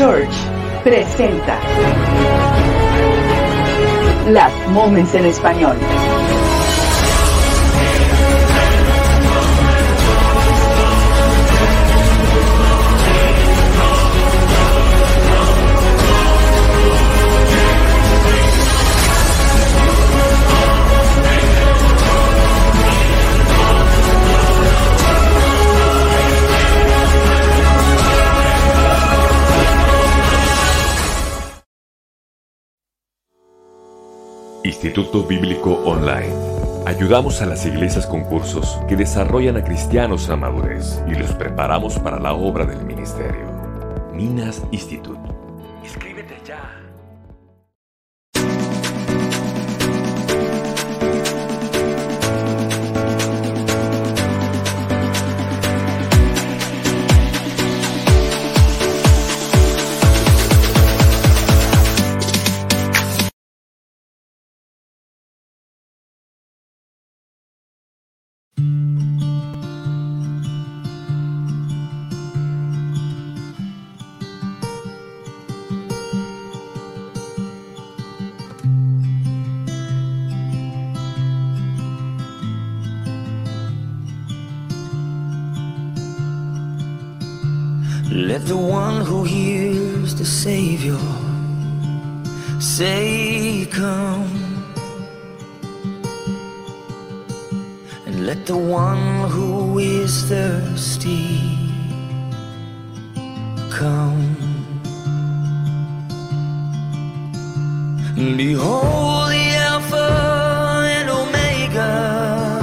Church presenta Last Moments en Español. Instituto Bíblico Online. Ayudamos a las iglesias con cursos que desarrollan a cristianos a madurez y los preparamos para la obra del ministerio. Minas Institute. Inscríbete ya. Let the one who hears the Savior say, come. And let the one who is thirsty come. Behold the Alpha and Omega,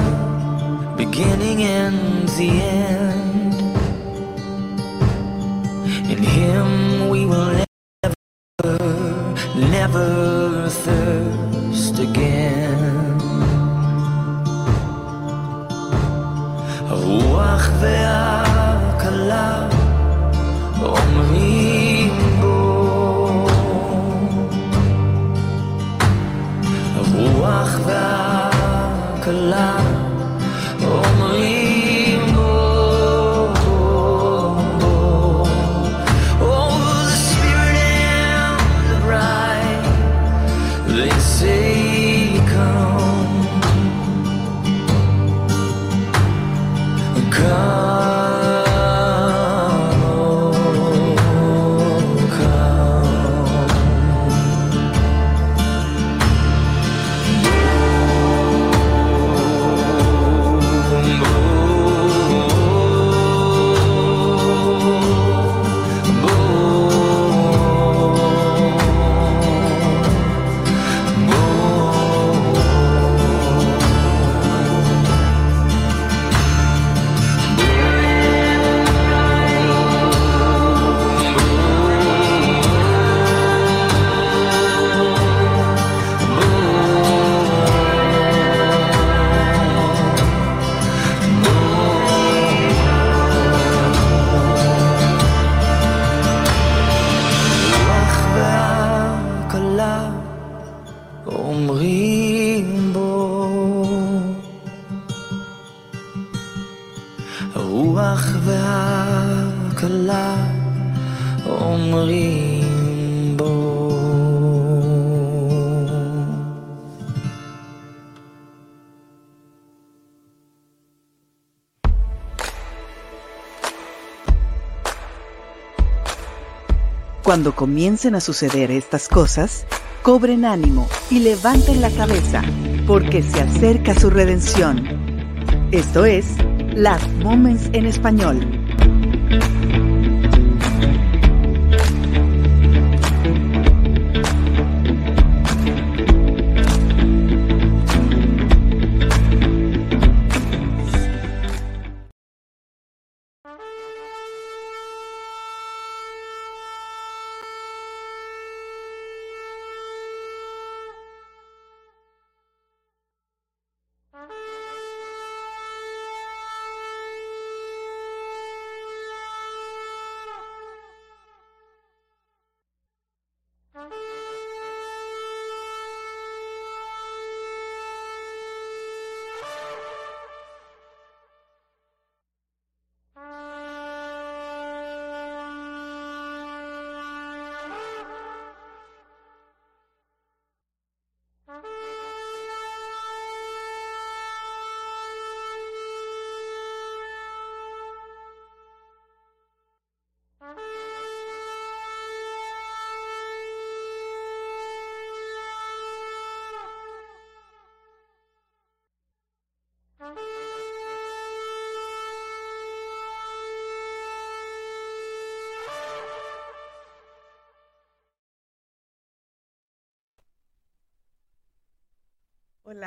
beginning and the end. In Him we will never thirst again. Ruach ve'akala omrim bo. Ruach ve'akala. Cuando comiencen a suceder estas cosas, cobren ánimo y levanten la cabeza, porque se acerca su redención. Esto es Last Moments en Español.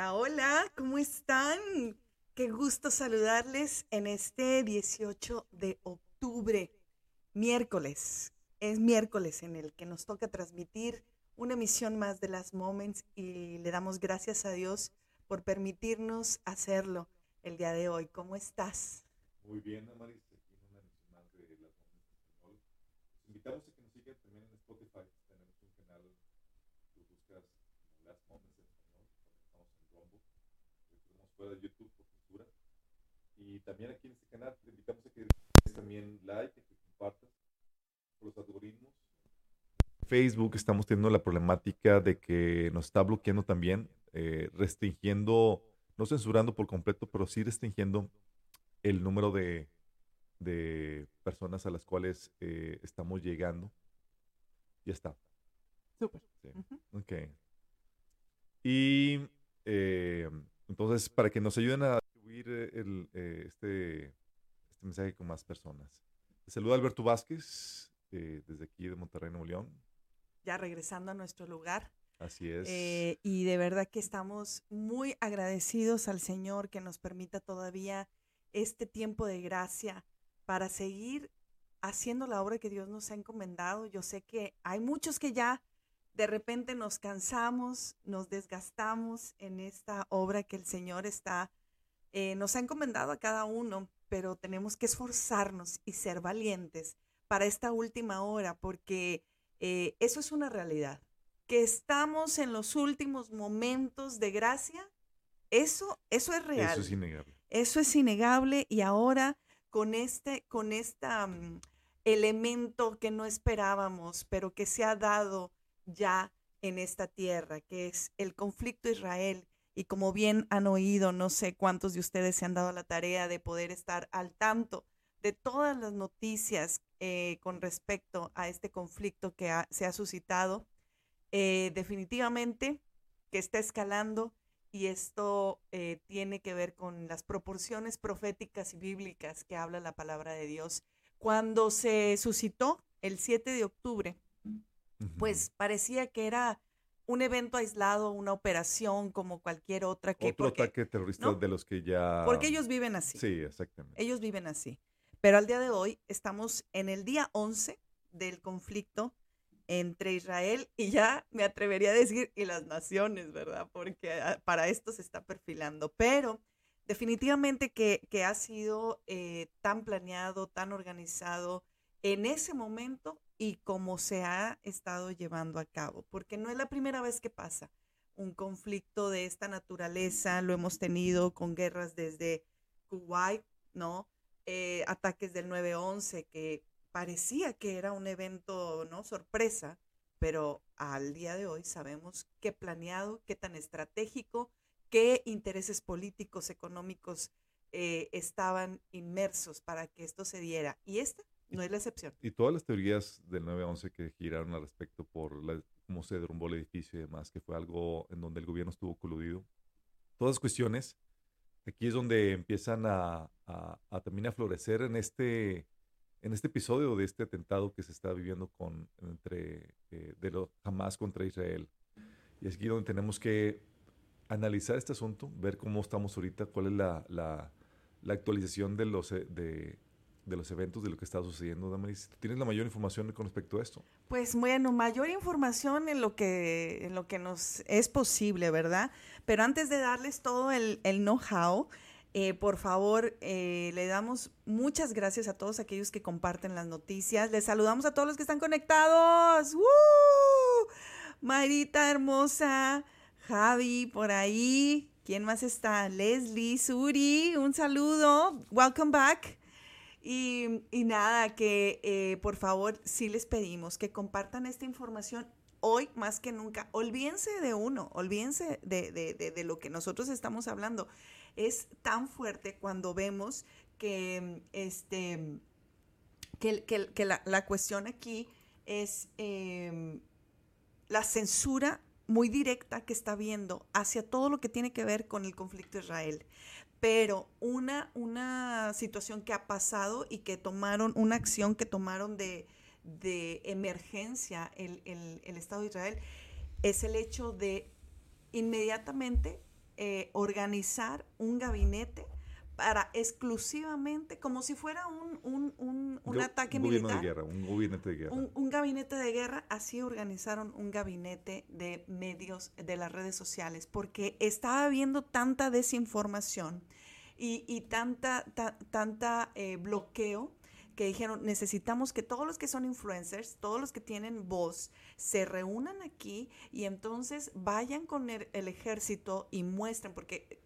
Hola, hola, ¿cómo están? Qué gusto saludarles en este 18 de octubre, miércoles. Es miércoles en el que nos toca transmitir una emisión más de Last Moments y le damos gracias a Dios por permitirnos hacerlo el día de hoy. ¿Cómo estás? Muy bien, Amaris. Aquí en una emisión más de Last Moments en Español. Los invitamos a que nos sigan también en Spotify. Tenemos un canal que buscas Last Moments en Español. Estamos en Rumble. Estamos fuera de YouTube por cultura. Y también aquí en este canal te invitamos a que des también like, que compartas los algoritmos. Facebook estamos teniendo la problemática de que nos está bloqueando también, restringiendo, no censurando por completo, pero sí restringiendo el número de personas a las cuales estamos llegando. Ya está. Súper. Sí. Uh-huh. Ok. Y entonces, para que nos ayuden a distribuir este mensaje con más personas. Te saluda Alberto Vázquez, desde aquí de Monterrey, Nuevo León. Ya regresando a nuestro lugar. Así es. Y de verdad que estamos muy agradecidos al Señor que nos permita todavía este tiempo de gracia para seguir haciendo la obra que Dios nos ha encomendado. Yo sé que hay muchos que ya de repente nos cansamos, nos desgastamos en esta obra que el Señor nos ha encomendado a cada uno, pero tenemos que esforzarnos y ser valientes para esta última hora, porque eso es una realidad, que estamos en los últimos momentos de gracia. Eso es real. Eso es innegable. Eso es innegable, y ahora con este elemento que no esperábamos, pero que se ha dado ya en esta tierra, que es el conflicto Israel. Y como bien han oído, no sé cuántos de ustedes se han dado la tarea de poder estar al tanto de todas las noticias con respecto a este conflicto que se ha suscitado, definitivamente que está escalando. Y esto tiene que ver con las proporciones proféticas y bíblicas que habla la palabra de Dios. Cuando se suscitó el 7 de octubre, pues parecía que era un evento aislado, una operación como cualquier otra. Otro ataque terrorista, ¿no? De los que ya... Porque ellos viven así. Sí, exactamente. Ellos viven así. Pero al día de hoy estamos en el día 11 del conflicto entre Israel y, ya me atrevería a decir, y las naciones, ¿verdad? Porque para esto se está perfilando. Pero definitivamente que ha sido tan planeado, tan organizado en ese momento y como se ha estado llevando a cabo. Porque no es la primera vez que pasa un conflicto de esta naturaleza. Lo hemos tenido con guerras desde Kuwait, ¿no? Ataques del 9/11 que... parecía que era un evento, ¿no?, sorpresa, pero al día de hoy sabemos qué planeado, qué tan estratégico, qué intereses políticos, económicos estaban inmersos para que esto se diera. Y esta no es la excepción. Y todas las teorías del 9/11 que giraron al respecto por cómo se derrumbó el edificio y demás, que fue algo en donde el gobierno estuvo coludido, todas cuestiones, aquí es donde empiezan a también a florecer en este episodio de este atentado que se está viviendo entre Hamas contra Israel. Y es aquí donde tenemos que analizar este asunto, ver cómo estamos ahorita, cuál es la actualización de los eventos, de lo que está sucediendo. Damaris, ¿tú tienes la mayor información con respecto a esto? Pues bueno, mayor información en lo que nos es posible, ¿verdad? Pero antes de darles todo el know-how, por favor, le damos muchas gracias a todos aquellos que comparten las noticias. Les saludamos a todos los que están conectados. ¡Woo! Marita hermosa, Javi por ahí. ¿Quién más está? Leslie, Suri, un saludo. Welcome back. Y nada, que por favor, sí les pedimos que compartan esta información hoy más que nunca. Olvídense de uno, olvídense de lo que nosotros estamos hablando. Es tan fuerte cuando vemos que la cuestión aquí es la censura muy directa que está habiendo hacia todo lo que tiene que ver con el conflicto Israel. Pero una situación que ha pasado y que tomaron, una acción que tomaron de emergencia el Estado de Israel, es el hecho de inmediatamente organizar un gabinete para exclusivamente, como si fuera un ataque militar. Un gabinete de guerra, así organizaron un gabinete de medios, de las redes sociales, porque estaba habiendo tanta desinformación y tanta bloqueo, que dijeron, necesitamos que todos los que son influencers, todos los que tienen voz, se reúnan aquí y entonces vayan con el ejército y muestren, porque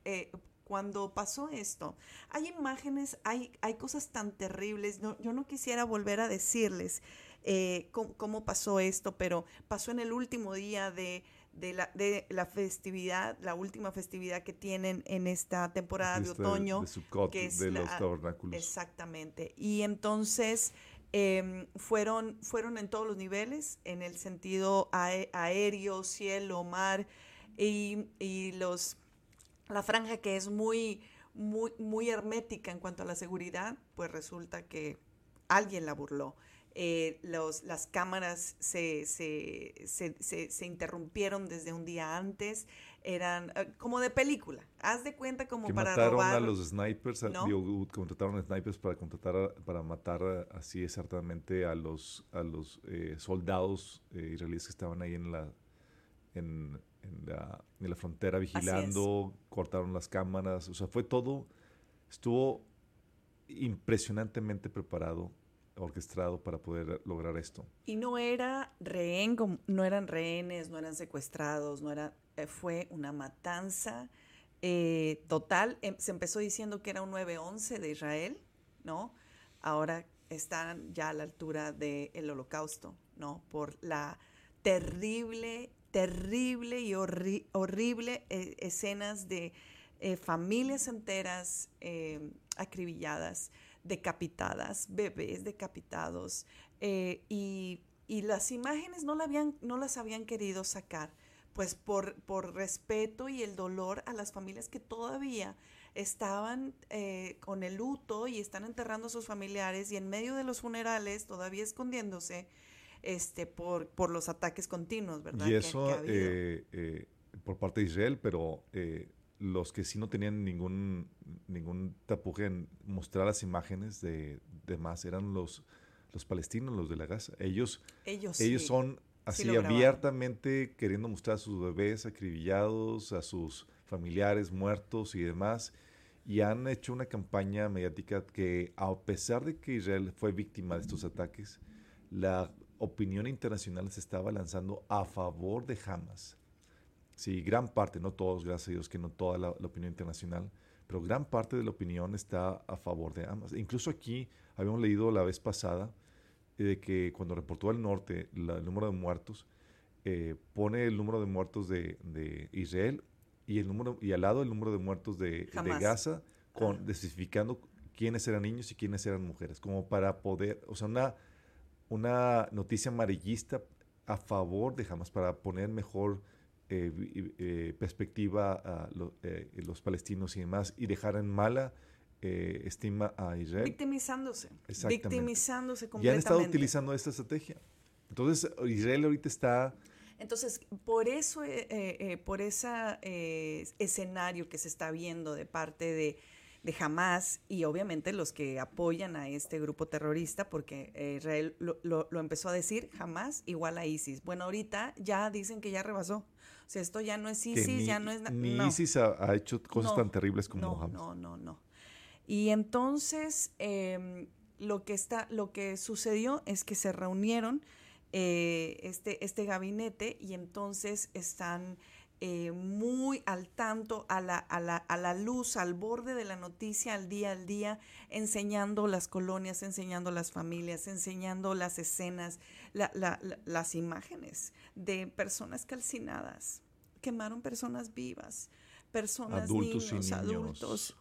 cuando pasó esto, hay imágenes, hay cosas tan terribles. No, yo no quisiera volver a decirles cómo pasó esto, pero pasó en el último día de la festividad, la última festividad que tienen en esta temporada de otoño, de Sukkot, que es de los tabernáculos. Exactamente. Y entonces fueron en todos los niveles, en el sentido aéreo, cielo, mar, y la franja que es muy, muy, muy hermética en cuanto a la seguridad, pues resulta que alguien la burló. Las cámaras se interrumpieron desde un día antes, eran como de película, haz de cuenta, como que para robar. Mataron a los snipers, ¿no? Contrataron snipers para matar así exactamente a los soldados israelíes que estaban ahí en la frontera vigilando, cortaron las cámaras, o sea, fue todo, estuvo impresionantemente preparado, orquestado para poder lograr esto. Y no era rehén, no eran rehenes, no eran secuestrados, fue una matanza total. Se empezó diciendo que era un 9/11 de Israel, ¿no? Ahora están ya a la altura del Holocausto, ¿no? Por la terrible y horrible escenas de familias enteras acribilladas, decapitadas, bebés decapitados, y las imágenes no las habían querido sacar, pues por respeto y el dolor a las familias que todavía estaban con el luto y están enterrando a sus familiares, y en medio de los funerales todavía escondiéndose por los ataques continuos, ¿verdad? Y eso por parte de Israel, pero los que sí no tenían ningún tapuje en mostrar las imágenes de más eran los palestinos, los de la Gaza. Ellos sí, son así sí abiertamente queriendo mostrar a sus bebés acribillados, a sus familiares muertos y demás. Y han hecho una campaña mediática que, a pesar de que Israel fue víctima de estos ataques, la opinión internacional se estaba lanzando a favor de Hamas. Sí, gran parte, no todos, gracias a Dios que no toda la opinión internacional, pero gran parte de la opinión está a favor de Hamas. Incluso aquí habíamos leído la vez pasada de que cuando reportó al norte el número de muertos, pone el número de muertos de Israel y al lado el número de muertos de Gaza, especificando quiénes eran niños y quiénes eran mujeres, como para poder, o sea, una noticia amarillista a favor de Hamas, para poner mejor perspectiva a los palestinos y demás, y dejar en mala estima a Israel. Victimizándose completamente. Y han estado utilizando esta estrategia. Entonces, Israel ahorita está... Entonces, por eso, por ese escenario que se está viendo de parte de Hamas, y obviamente los que apoyan a este grupo terrorista, porque Israel lo empezó a decir, Hamas igual a ISIS. Bueno, ahorita ya dicen que ya rebasó. O sea, esto ya no es ISIS, ya no es... Ni ISIS ha hecho cosas tan terribles como Hamas. No. Y entonces, lo que sucedió es que se reunieron este gabinete, y entonces están... muy al tanto, a la luz, al borde de la noticia, al día, enseñando las colonias, enseñando las familias, enseñando las escenas, las imágenes de personas calcinadas. Quemaron personas vivas, personas, adultos, niños.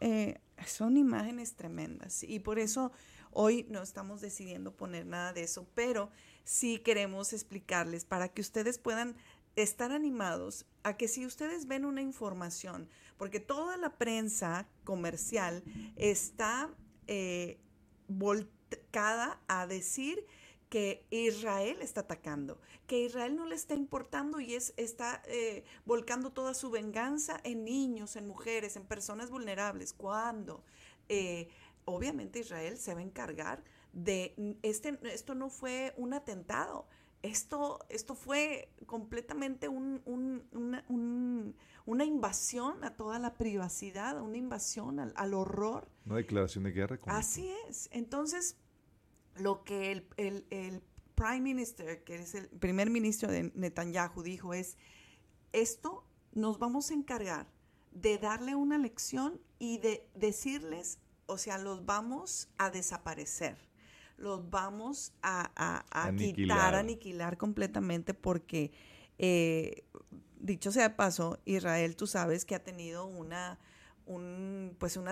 Son imágenes tremendas, y por eso hoy no estamos decidiendo poner nada de eso, pero sí queremos explicarles para que ustedes puedan estar animados a que, si ustedes ven una información, porque toda la prensa comercial está volcada a decir que Israel está atacando, que Israel no le está importando y está volcando toda su venganza en niños, en mujeres, en personas vulnerables, cuando obviamente Israel se va a encargar de esto no fue un atentado. Esto fue completamente una invasión a toda la privacidad, una invasión al horror. Una declaración de guerra. Así es. Entonces, lo que el Prime Minister, que es el primer ministro de Netanyahu, dijo es, esto nos vamos a encargar de darle una lección y de decirles, o sea, los vamos a desaparecer. Los vamos a aniquilar completamente porque, dicho sea de paso, Israel, tú sabes que ha tenido una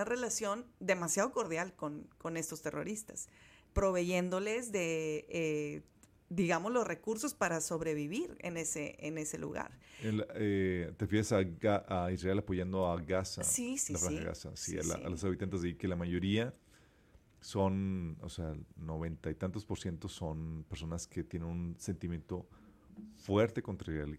relación demasiado cordial con estos terroristas, proveyéndoles de, digamos, los recursos para sobrevivir en ese lugar. ¿Te refieres a Israel apoyando a Gaza? Sí, a los habitantes de ahí, que la mayoría... son, o sea, 90 y tantos % son personas que tienen un sentimiento fuerte contra Israel.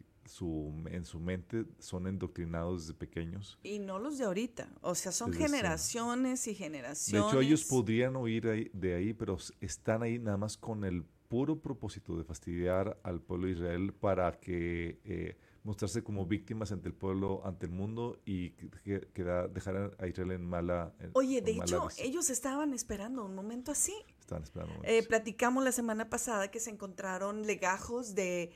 En su mente son endoctrinados desde pequeños. Y no los de ahorita, o sea, son desde generaciones y generaciones. De hecho, ellos podrían huir de ahí, pero están ahí nada más con el puro propósito de fastidiar al pueblo de Israel para que mostrarse como víctimas ante el pueblo, ante el mundo, y dejar a Israel en mala... De hecho, ellos estaban esperando un momento así. Platicamos la semana pasada que se encontraron legajos de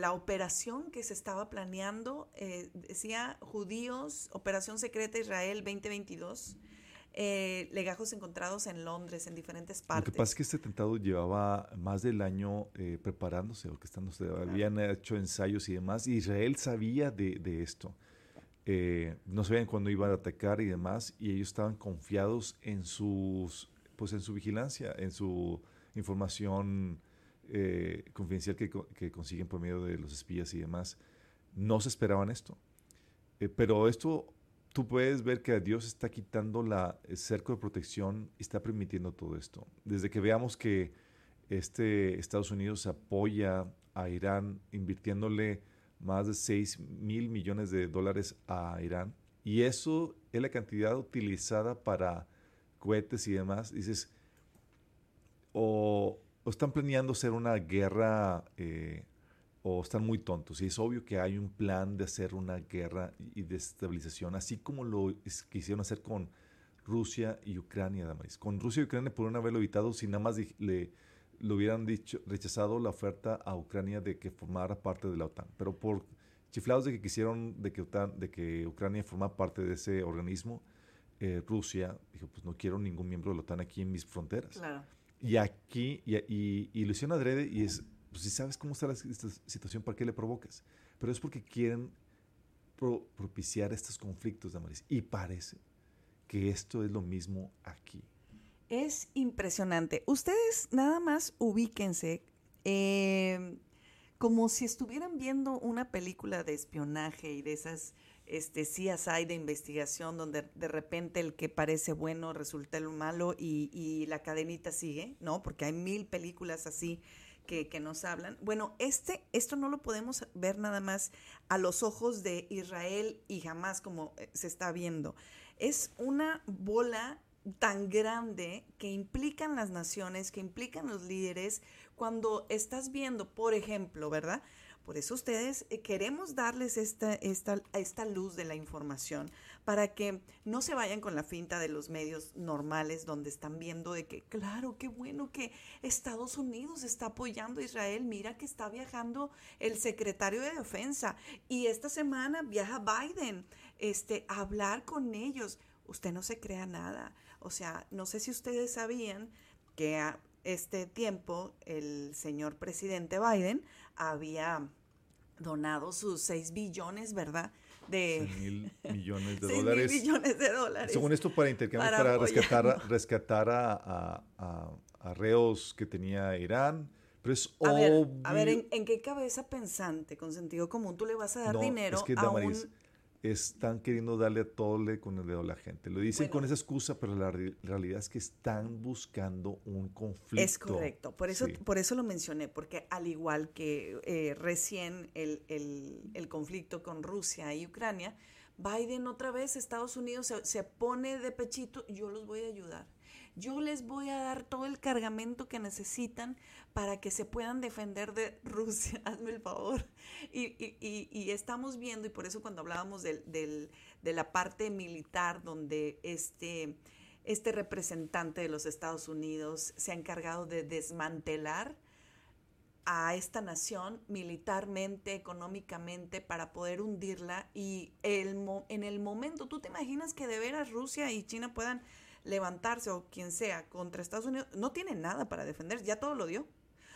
la operación que se estaba planeando. Decía, judíos, Operación Secreta Israel 2022. Legajos encontrados en Londres, en diferentes partes. Lo que pasa es que este atentado llevaba más del año preparándose, orquestándose, claro. Habían hecho ensayos y demás, y Israel sabía de esto, no sabían cuándo iban a atacar y demás, y ellos estaban confiados en su vigilancia, en su información confidencial que consiguen por medio de los espías y demás. No se esperaban esto, pero esto... Tú puedes ver que Dios está quitando el cerco de protección y está permitiendo todo esto. Desde que veamos que Estados Unidos apoya a Irán invirtiéndole más de $6,000 millones a Irán, y eso es la cantidad utilizada para cohetes y demás, dices, o están planeando hacer una guerra... o están muy tontos. Y es obvio que hay un plan de hacer una guerra y desestabilización, así como lo quisieron hacer con Rusia y Ucrania, Damaris. Con Rusia y Ucrania pudieron haberlo evitado si nada más le hubieran dicho, rechazado la oferta a Ucrania de que formara parte de la OTAN. Pero por chiflados de que quisieron de que Ucrania formara parte de ese organismo, Rusia dijo, pues no quiero ningún miembro de la OTAN aquí en mis fronteras. Claro. Y lo hicieron adrede, y es... Pues si sabes cómo está esta situación, ¿para qué le provocas? Pero es porque quieren propiciar estos conflictos, Damaris. Y parece que esto es lo mismo aquí. Es impresionante. Ustedes nada más ubíquense como si estuvieran viendo una película de espionaje y de esas CSI de investigación, donde de repente el que parece bueno resulta el malo y la cadenita sigue, ¿no? Porque hay 1000 películas así. Que nos hablan. Bueno, esto no lo podemos ver nada más a los ojos de Israel y Hamas como se está viendo. Es una bola tan grande que implican las naciones, que implican los líderes, cuando estás viendo, por ejemplo, ¿verdad? Por eso ustedes queremos darles esta luz de la información para que no se vayan con la finta de los medios normales, donde están viendo de que, claro, qué bueno que Estados Unidos está apoyando a Israel. Mira que está viajando el secretario de Defensa y esta semana viaja Biden a hablar con ellos. Usted no se crea nada. O sea, no sé si ustedes sabían que a este tiempo el señor presidente Biden había donado sus $6 billones, ¿verdad? De 6,000 millones de dólares. $6,000 millones de dólares. Según esto, para intercambiar, para rescatar a reos que tenía Irán. Pero es obvio. A ver, ¿en qué cabeza pensante, con sentido común, tú le vas a dar dinero a un están queriendo darle a tole con el dedo a la gente. Lo dicen con esa excusa, pero la realidad es que están buscando un conflicto. Es correcto. Por eso lo mencioné, porque al igual que recién el conflicto con Rusia y Ucrania, Biden otra vez, Estados Unidos se pone de pechito, yo los voy a ayudar. Yo les voy a dar todo el cargamento que necesitan para que se puedan defender de Rusia, hazme el favor. Y estamos viendo, y por eso cuando hablábamos de la parte militar, donde este representante de los Estados Unidos se ha encargado de desmantelar a esta nación militarmente, económicamente, para poder hundirla. Y en el momento, ¿tú te imaginas que de veras Rusia y China puedan levantarse o quien sea contra Estados Unidos? No tiene nada para defender, ya todo lo dio.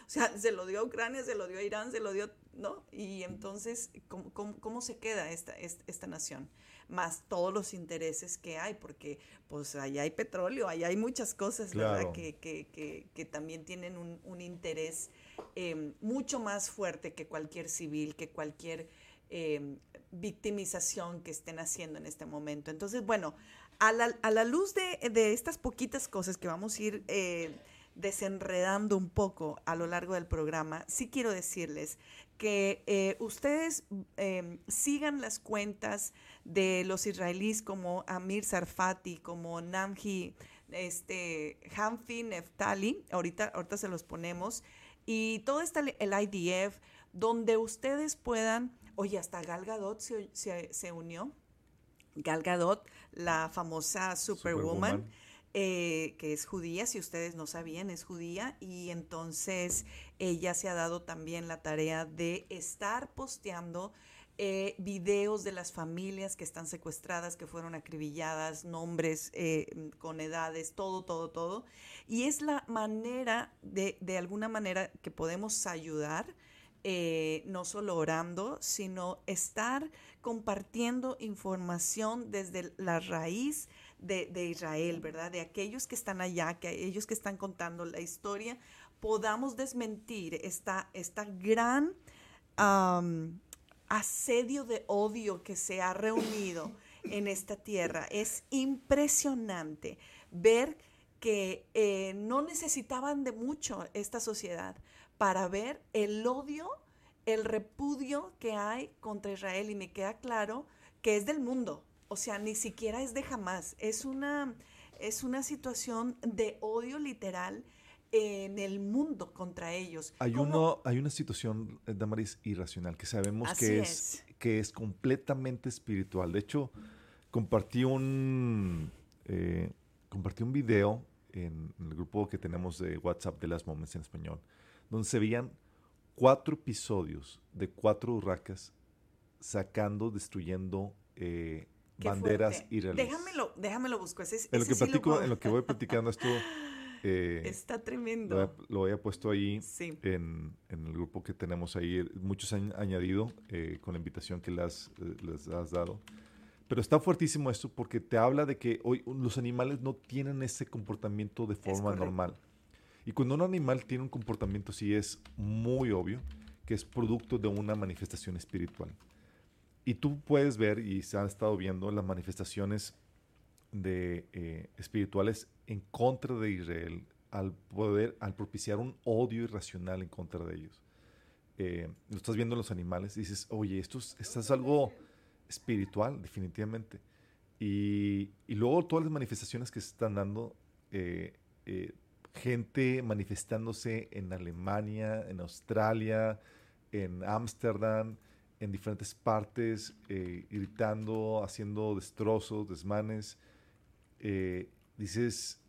O sea, se lo dio a Ucrania, se lo dio a Irán, se lo dio, ¿no? Y entonces, ¿cómo se queda esta nación? Más todos los intereses que hay, porque pues allá hay petróleo, allá hay muchas cosas, claro, ¿verdad? Que también tienen un interés mucho más fuerte que cualquier civil, que cualquier victimización que estén haciendo en este momento. Entonces, bueno, a la luz de estas poquitas cosas que vamos a ir desenredando un poco a lo largo del programa, sí quiero decirles que ustedes sigan las cuentas de los israelíes como Amir Sarfati, como Namji, Hanfi Neftali, ahorita se los ponemos, y todo está el IDF, donde ustedes puedan, oye, hasta Gal Gadot se unió, Gal Gadot, la famosa Superwoman. Que es judía, si ustedes no sabían, es judía, y entonces ella se ha dado también la tarea de estar posteando videos de las familias que están secuestradas, que fueron acribilladas, nombres con edades, todo. Y es la manera, de alguna manera, que podemos ayudar, no solo orando, sino estar compartiendo información desde la raíz de Israel, ¿verdad? De aquellos que están allá, que ellos que están contando la historia, podamos desmentir esta gran asedio de odio que se ha reunido en esta tierra. Es impresionante ver que no necesitaban de mucho esta sociedad para ver el odio, el repudio que hay contra Israel, y me queda claro que es del mundo. O sea, ni siquiera es de Hamas, es una situación de odio literal en el mundo contra ellos. Hay una situación, Damaris, irracional, que sabemos que es completamente espiritual. De hecho, compartí un video en el grupo que tenemos de WhatsApp de Last Moments en Español, donde se veían 4 episodios de 4 urracas destruyendo banderas israelíes. Déjamelo busco. En lo que voy platicando esto. Está tremendo. Lo había puesto ahí en el grupo que tenemos ahí. Muchos han añadido con la invitación que les has dado. Pero está fuertísimo esto porque te habla de que hoy los animales no tienen ese comportamiento de forma normal. Y cuando un animal tiene un comportamiento así es muy obvio que es producto de una manifestación espiritual. Y tú puedes ver, y se han estado viendo, las manifestaciones espirituales en contra de Israel al propiciar un odio irracional en contra de ellos. Lo estás viendo en los animales y dices, oye, esto es algo espiritual, definitivamente. Y luego todas las manifestaciones que se están dando, gente manifestándose en Alemania, en Australia, en Ámsterdam, en diferentes partes, gritando, haciendo destrozos, desmanes. Dices,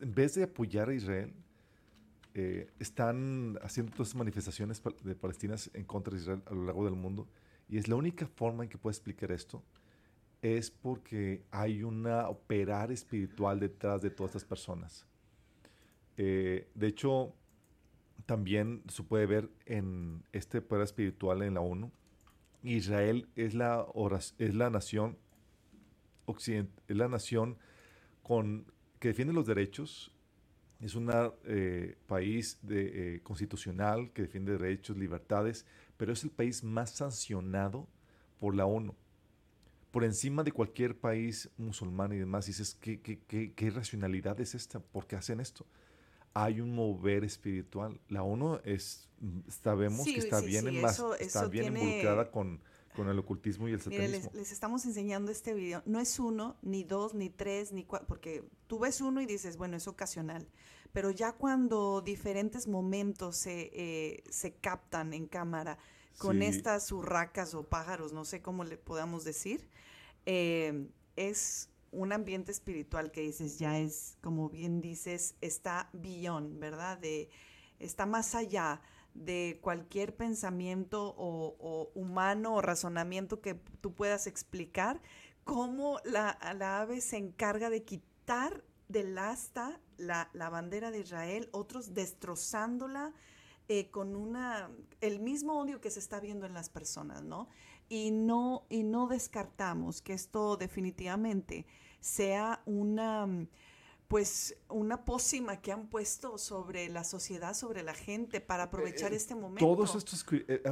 en vez de apoyar a Israel, están haciendo todas estas manifestaciones de palestinas en contra de Israel a lo largo del mundo. Y es la única forma en que puedo explicar esto, es porque hay una operar espiritual detrás de todas estas personas. De hecho, también se puede ver en este poder espiritual en la ONU. Israel es la nación que defiende los derechos. Es un país constitucional que defiende derechos, libertades, pero es el país más sancionado por la ONU. por encima de cualquier país musulmán y demás. Dices, ¿qué irracionalidad es esta? ¿Por qué hacen esto? Hay un mover espiritual. La ONU está bien involucrada con el ocultismo y el satanismo. Mire, les estamos enseñando este video. No es uno, ni dos, ni tres, ni cuatro, porque tú ves uno y dices, bueno, es ocasional. Pero ya cuando diferentes momentos se captan en cámara con estas urracas o pájaros, no sé cómo le podamos decir, es un ambiente espiritual que dices, ya es, como bien dices, está beyond, ¿verdad? Está más allá de cualquier pensamiento o humano o razonamiento que tú puedas explicar, cómo la ave se encarga de quitar del asta la bandera de Israel, otros destrozándola con el mismo odio que se está viendo en las personas, ¿no? Y no descartamos que esto definitivamente sea una pócima que han puesto sobre la sociedad, sobre la gente, para aprovechar este momento. Todos estos,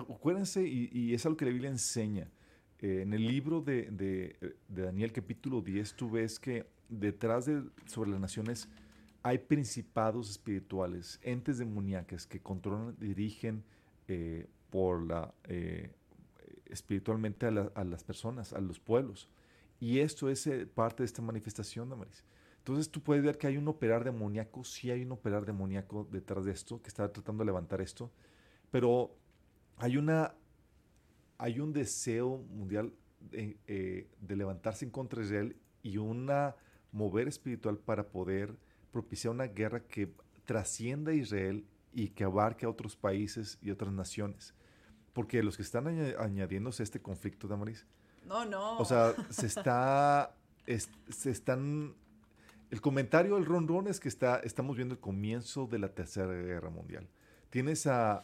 acuérdense, y es algo que la Biblia enseña. En el libro de Daniel, capítulo 10, tú ves que detrás sobre las naciones hay principados espirituales, entes demoníacas que controlan, dirigen espiritualmente a las personas, a los pueblos. Y esto es parte de esta manifestación, Damaris. Entonces tú puedes ver que hay un operar demoníaco, sí hay un operar demoníaco detrás de esto, que está tratando de levantar esto, pero hay un deseo mundial de levantarse en contra de Israel y una mover espiritual para poder propiciar una guerra que trascienda a Israel y que abarque a otros países y otras naciones. Porque los que están añadiéndose a este conflicto, Damaris... No. O sea, se están... El comentario, el ron es que estamos viendo el comienzo de la Tercera Guerra Mundial. Tienes a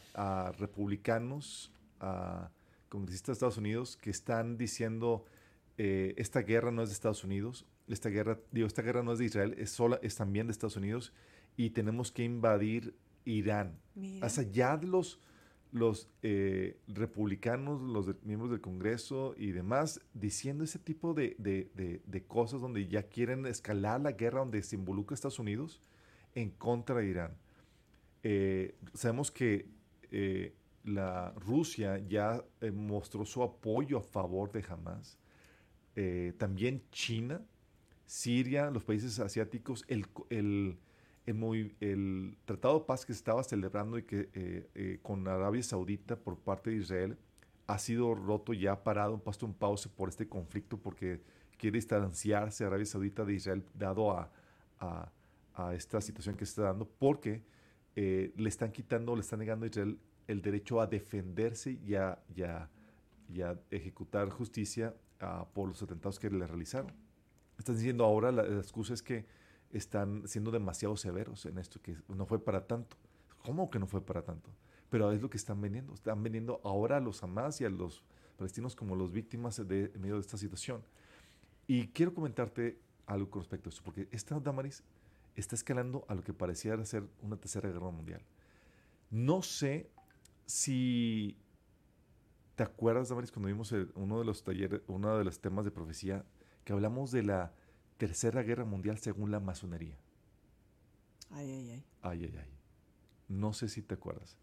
republicanos, a congresistas de Estados Unidos que están diciendo esta guerra no es de Estados Unidos, esta guerra no es de Israel, es también de Estados Unidos y tenemos que invadir Irán. Mira. Hasta allá de los republicanos, miembros del Congreso y demás, diciendo ese tipo de cosas donde ya quieren escalar la guerra, donde se involucra Estados Unidos en contra de Irán. Sabemos que Rusia ya mostró su apoyo a favor de Hamas. También China, Siria, los países asiáticos, el tratado de paz que se estaba celebrando y que con Arabia Saudita por parte de Israel ha sido roto, ya parado, puesto en pausa por este conflicto porque quiere distanciarse Arabia Saudita de Israel dado a esta situación que se está dando porque le están negando a Israel el derecho a defenderse y a ejecutar justicia por los atentados que le realizaron. Están diciendo ahora, la excusa es que están siendo demasiado severos en esto, que no fue para tanto. ¿Cómo que no fue para tanto? Pero es lo que están vendiendo. Están vendiendo ahora a los Hamas y a los palestinos como los víctimas en medio de esta situación. Y quiero comentarte algo con respecto a eso, porque esta, Damaris, está escalando a lo que pareciera ser una tercera guerra mundial. No sé si te acuerdas, Damaris, cuando vimos uno de los temas de profecía, que hablamos de la Tercera Guerra Mundial según la masonería. Ay. No sé si te acuerdas.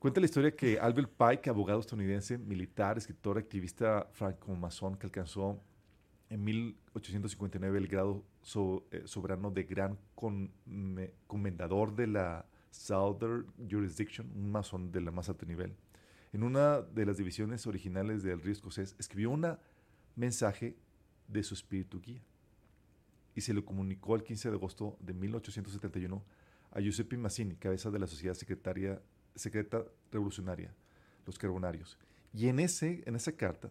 Cuenta la historia que Albert Pike, abogado estadounidense, militar, escritor, activista franco-masón que alcanzó en 1859 el grado soberano de gran comendador de la Southern Jurisdiction, un masón de la más alto nivel, en una de las divisiones originales del río escocés, escribió un mensaje de su espíritu guía y se lo comunicó el 15 de agosto de 1871 a Giuseppe Mazzini, cabeza de la Sociedad Secreta Revolucionaria, los Carbonarios. Y en esa carta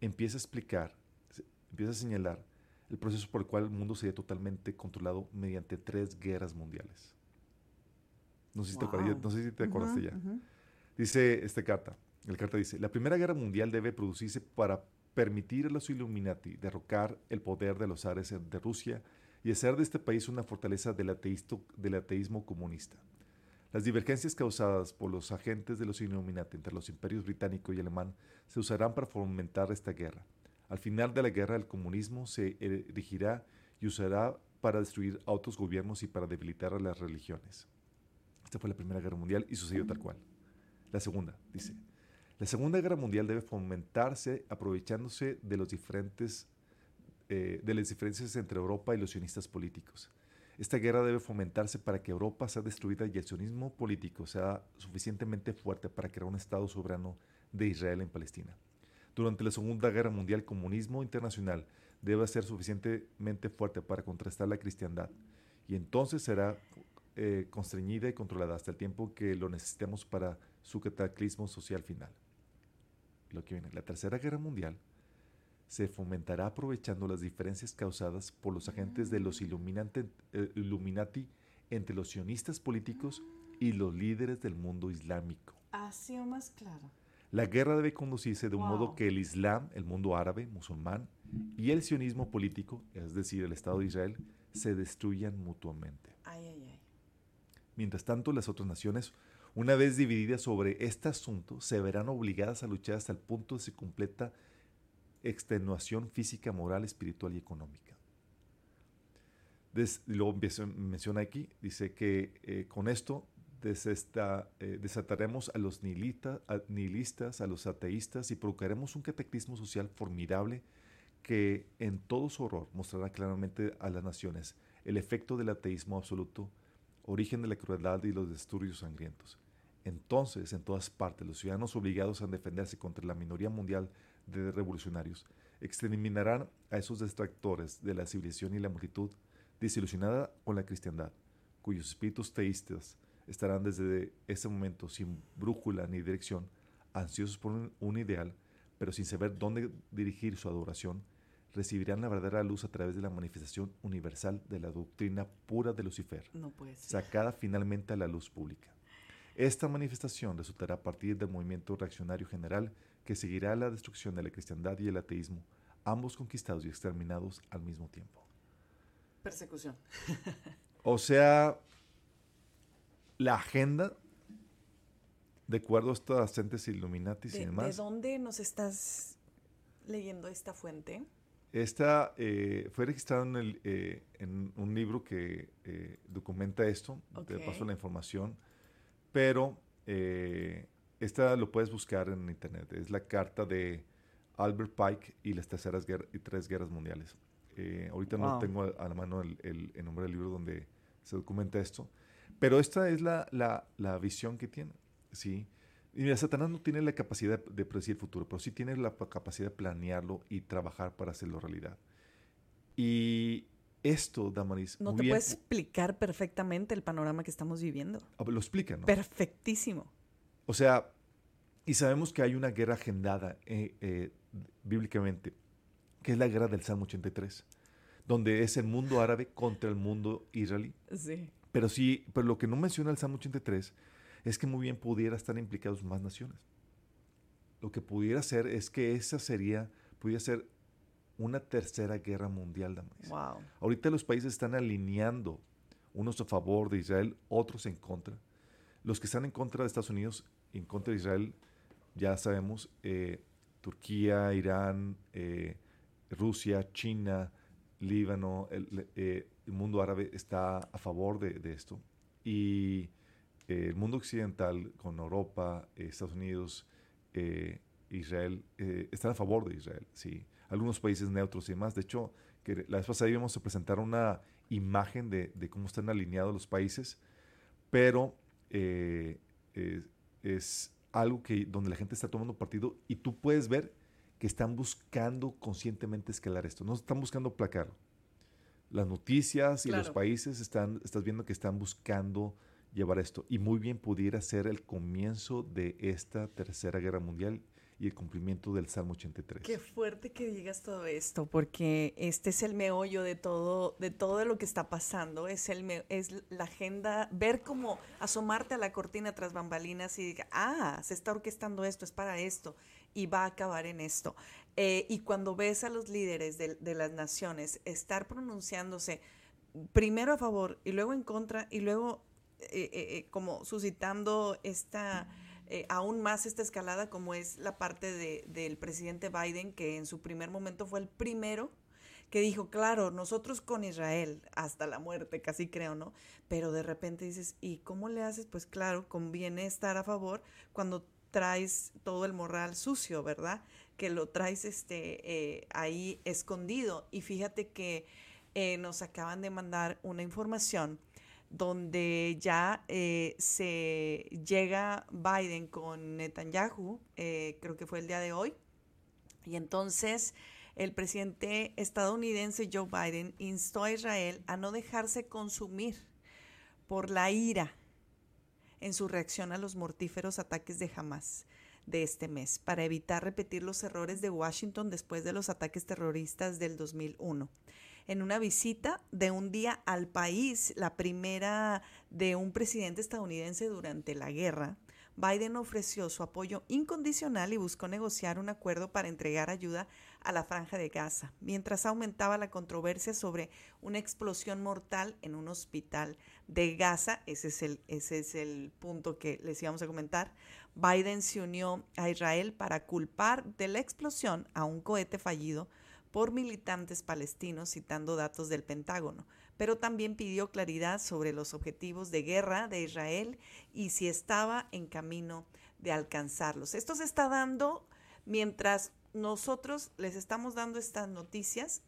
empieza a señalar el proceso por el cual el mundo sería totalmente controlado mediante 3 guerras mundiales. No sé si te acordaste ya. Uh-huh. Dice esta carta, la carta dice, la Primera Guerra Mundial debe producirse para permitir a los Illuminati derrocar el poder de los zares de Rusia y hacer de este país una fortaleza del ateísmo comunista. Las divergencias causadas por los agentes de los Illuminati entre los imperios británico y alemán se usarán para fomentar esta guerra. Al final de la guerra, el comunismo se erigirá y usará para destruir a otros gobiernos y para debilitar a las religiones. Esta fue la Primera Guerra Mundial y sucedió tal cual. La Segunda, dice: la Segunda Guerra Mundial debe fomentarse aprovechándose de los diferentes de las diferencias entre Europa y los sionistas políticos. Esta guerra debe fomentarse para que Europa sea destruida y el sionismo político sea suficientemente fuerte para crear un Estado soberano de Israel en Palestina. Durante la Segunda Guerra Mundial, el comunismo internacional debe ser suficientemente fuerte para contrastar la cristiandad, y entonces será constreñida y controlada hasta el tiempo que lo necesitemos para su cataclismo social final. Lo que viene, la Tercera Guerra Mundial se fomentará aprovechando las diferencias causadas por los agentes de los Illuminati entre los sionistas políticos y los líderes del mundo islámico. Así o más claro. La guerra debe conducirse de un modo que el Islam, el mundo árabe, musulmán y el sionismo político, es decir, el Estado de Israel, se destruyan mutuamente. Ay, ay, ay. Mientras tanto, las otras naciones, una vez divididas sobre este asunto, se verán obligadas a luchar hasta el punto de su completa extenuación física, moral, espiritual y económica. Luego menciona aquí, dice que con esto desataremos a los nihilistas, a los ateístas, y provocaremos un cataclismo social formidable que en todo su horror mostrará claramente a las naciones el efecto del ateísmo absoluto, origen de la crueldad y los disturbios sangrientos. Entonces, en todas partes, los ciudadanos obligados a defenderse contra la minoría mundial de revolucionarios exterminarán a esos detractores de la civilización y la multitud desilusionada con la cristiandad, cuyos espíritus teístas estarán desde ese momento sin brújula ni dirección, ansiosos por un ideal, pero sin saber dónde dirigir su adoración. Recibirán la verdadera luz a través de la manifestación universal de la doctrina pura de Lucifer, no puede ser, sacada finalmente a la luz pública. Esta manifestación resultará a partir del movimiento reaccionario general que seguirá la destrucción de la cristiandad y el ateísmo, ambos conquistados y exterminados al mismo tiempo. Persecución. O sea, la agenda, de acuerdo a estas entes Illuminati y demás. ¿De dónde nos estás leyendo esta fuente? Esta fue registrada en un libro que documenta esto. Okay. Te paso la información. Pero esta lo puedes buscar en internet. Es la carta de Albert Pike y las tres guerras mundiales. Ahorita no tengo a la mano el nombre del libro donde se documenta esto. Pero esta es la visión que tiene, ¿sí? Y mira, Satanás no tiene la capacidad de predecir el futuro, pero sí tiene la capacidad de planearlo y trabajar para hacerlo realidad. Y esto, Damaris, no te puede explicar perfectamente el panorama que estamos viviendo. Lo explica, ¿no? Perfectísimo. O sea, y sabemos que hay una guerra agendada bíblicamente, que es la guerra del Salmo 83, donde es el mundo árabe contra el mundo israelí. Sí. Pero sí, pero lo que no menciona el Salmo 83 es que muy bien pudiera estar implicados más naciones. Lo que pudiera ser es que pudiera ser una tercera guerra mundial, Damaris. Wow. Ahorita los países están alineando, unos a favor de Israel, otros en contra. Los que están en contra de Estados Unidos, en contra de Israel, ya sabemos, Turquía, Irán, Rusia, China, Líbano, el mundo árabe está a favor de esto, y el mundo occidental con Europa, Estados Unidos, Israel, están a favor de Israel, sí. Algunos países neutros y demás. De hecho, que la vez pasada íbamos a presentar una imagen de cómo están alineados los países, pero es algo donde la gente está tomando partido, y tú puedes ver que están buscando conscientemente escalar esto, no están buscando aplacarlo. Las noticias y claro, los países estás viendo que están buscando llevar esto. Y muy bien pudiera ser el comienzo de esta tercera guerra mundial y el cumplimiento del Salmo 83. Qué fuerte que digas todo esto, porque este es el meollo de todo lo que está pasando. Es la agenda, ver cómo asomarte a la cortina tras bambalinas y diga, se está orquestando esto, es para esto, y va a acabar en esto. Y cuando ves a los líderes de las naciones estar pronunciándose primero a favor y luego en contra, y luego como suscitando esta aún más esta escalada, como es la parte del presidente Biden, que en su primer momento fue el primero que dijo, claro, nosotros con Israel hasta la muerte, casi creo, ¿no? Pero de repente dices, ¿y cómo le haces? Pues claro, conviene estar a favor cuando traes todo el morral sucio, ¿verdad? Que lo traes ahí escondido. Y fíjate que nos acaban de mandar una información donde ya se llega Biden con Netanyahu, creo que fue el día de hoy, y entonces el presidente estadounidense Joe Biden instó a Israel a no dejarse consumir por la ira en su reacción a los mortíferos ataques de Hamas de este mes, para evitar repetir los errores de Washington después de los ataques terroristas del 2001. En una visita de un día al país, la primera de un presidente estadounidense durante la guerra, Biden ofreció su apoyo incondicional y buscó negociar un acuerdo para entregar ayuda a la Franja de Gaza, mientras aumentaba la controversia sobre una explosión mortal en un hospital de Gaza. Ese es el punto que les íbamos a comentar. Biden se unió a Israel para culpar de la explosión a un cohete fallido por militantes palestinos, citando datos del Pentágono, pero también pidió claridad sobre los objetivos de guerra de Israel y si estaba en camino de alcanzarlos. Esto se está dando mientras nosotros les estamos dando estas noticias,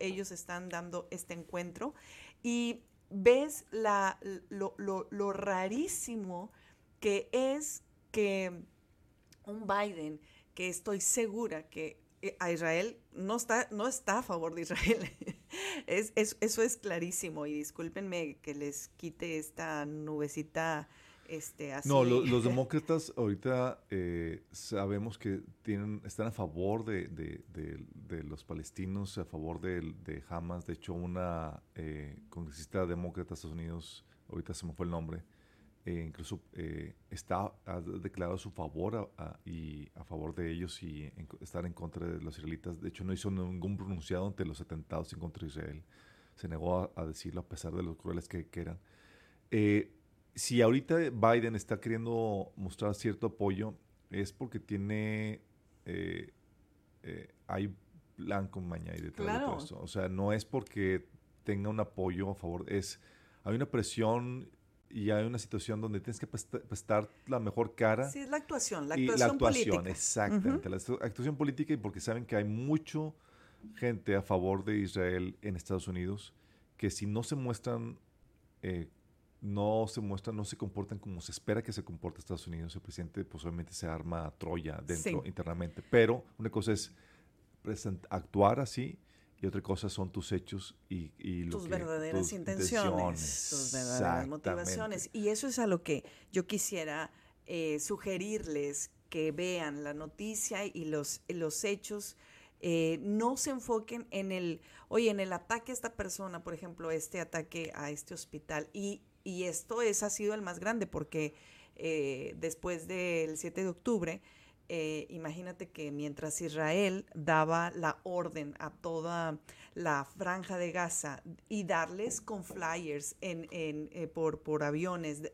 ellos están dando este encuentro, y ves lo rarísimo que es que un Biden, que estoy segura que a Israel no está a favor de Israel. Eso es clarísimo, y discúlpenme que les quite esta nubecita así. No, los demócratas ahorita sabemos que están a favor de los palestinos, a favor de Hamas. De hecho, una congresista demócrata de Estados Unidos, ahorita se me fue el nombre, ha declarado su favor a favor de ellos y estar en contra de los israelitas. De hecho, no hizo ningún pronunciado ante los atentados en contra de Israel. Se negó a decirlo a pesar de los crueles que eran. Si ahorita Biden está queriendo mostrar cierto apoyo, es porque hay plan con maña y detrás, claro, de todo eso. O sea, no es porque tenga un apoyo a favor. Hay una presión y hay una situación donde tienes que prestar la mejor cara. Sí, es la actuación política. Exactamente, uh-huh. La actuación política, y porque saben que hay mucho gente a favor de Israel en Estados Unidos, que si no se comportan como se espera que se comporta Estados Unidos, el presidente pues obviamente se arma a Troya dentro, sí, internamente. Pero una cosa es actuar así, y otra cosa son tus hechos y tus verdaderas intenciones, tus verdaderas motivaciones. Y eso es a lo que yo quisiera sugerirles, que vean la noticia y los hechos. No se enfoquen en el ataque a esta persona, por ejemplo, este ataque a este hospital. Y esto ha sido el más grande, porque después del 7 de octubre, imagínate que mientras Israel daba la orden a toda la Franja de Gaza y darles con flyers por aviones,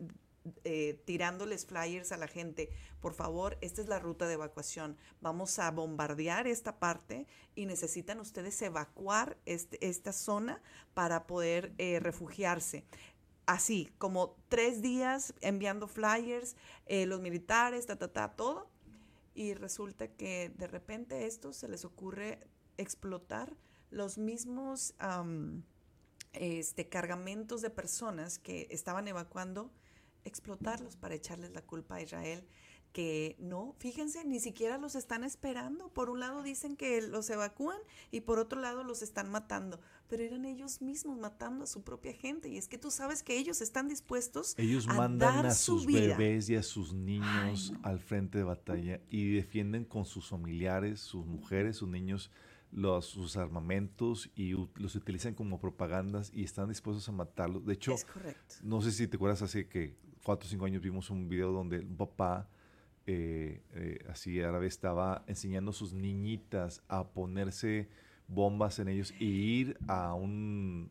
tirándoles flyers a la gente, por favor, esta es la ruta de evacuación, vamos a bombardear esta parte y necesitan ustedes evacuar esta zona para poder refugiarse. Así, como 3 días enviando flyers, los militares, todo. Y resulta que de repente a estos se les ocurre explotar los mismos cargamentos de personas que estaban evacuando, explotarlos para echarles la culpa a Israel, que no, fíjense, ni siquiera los están esperando. Por un lado dicen que los evacúan y por otro lado los están matando, pero eran ellos mismos matando a su propia gente. Y es que tú sabes que ellos están dispuestos a dar su vida. Ellos mandan a sus bebés y a sus niños al frente de batalla y defienden con sus familiares, sus mujeres, sus niños, sus armamentos, y los utilizan como propagandas y están dispuestos a matarlos. De hecho, es correcto. No sé si te acuerdas, hace que 4 o 5 años vimos un video donde un papá así árabe estaba enseñando a sus niñitas a ponerse bombas en ellos y ir a un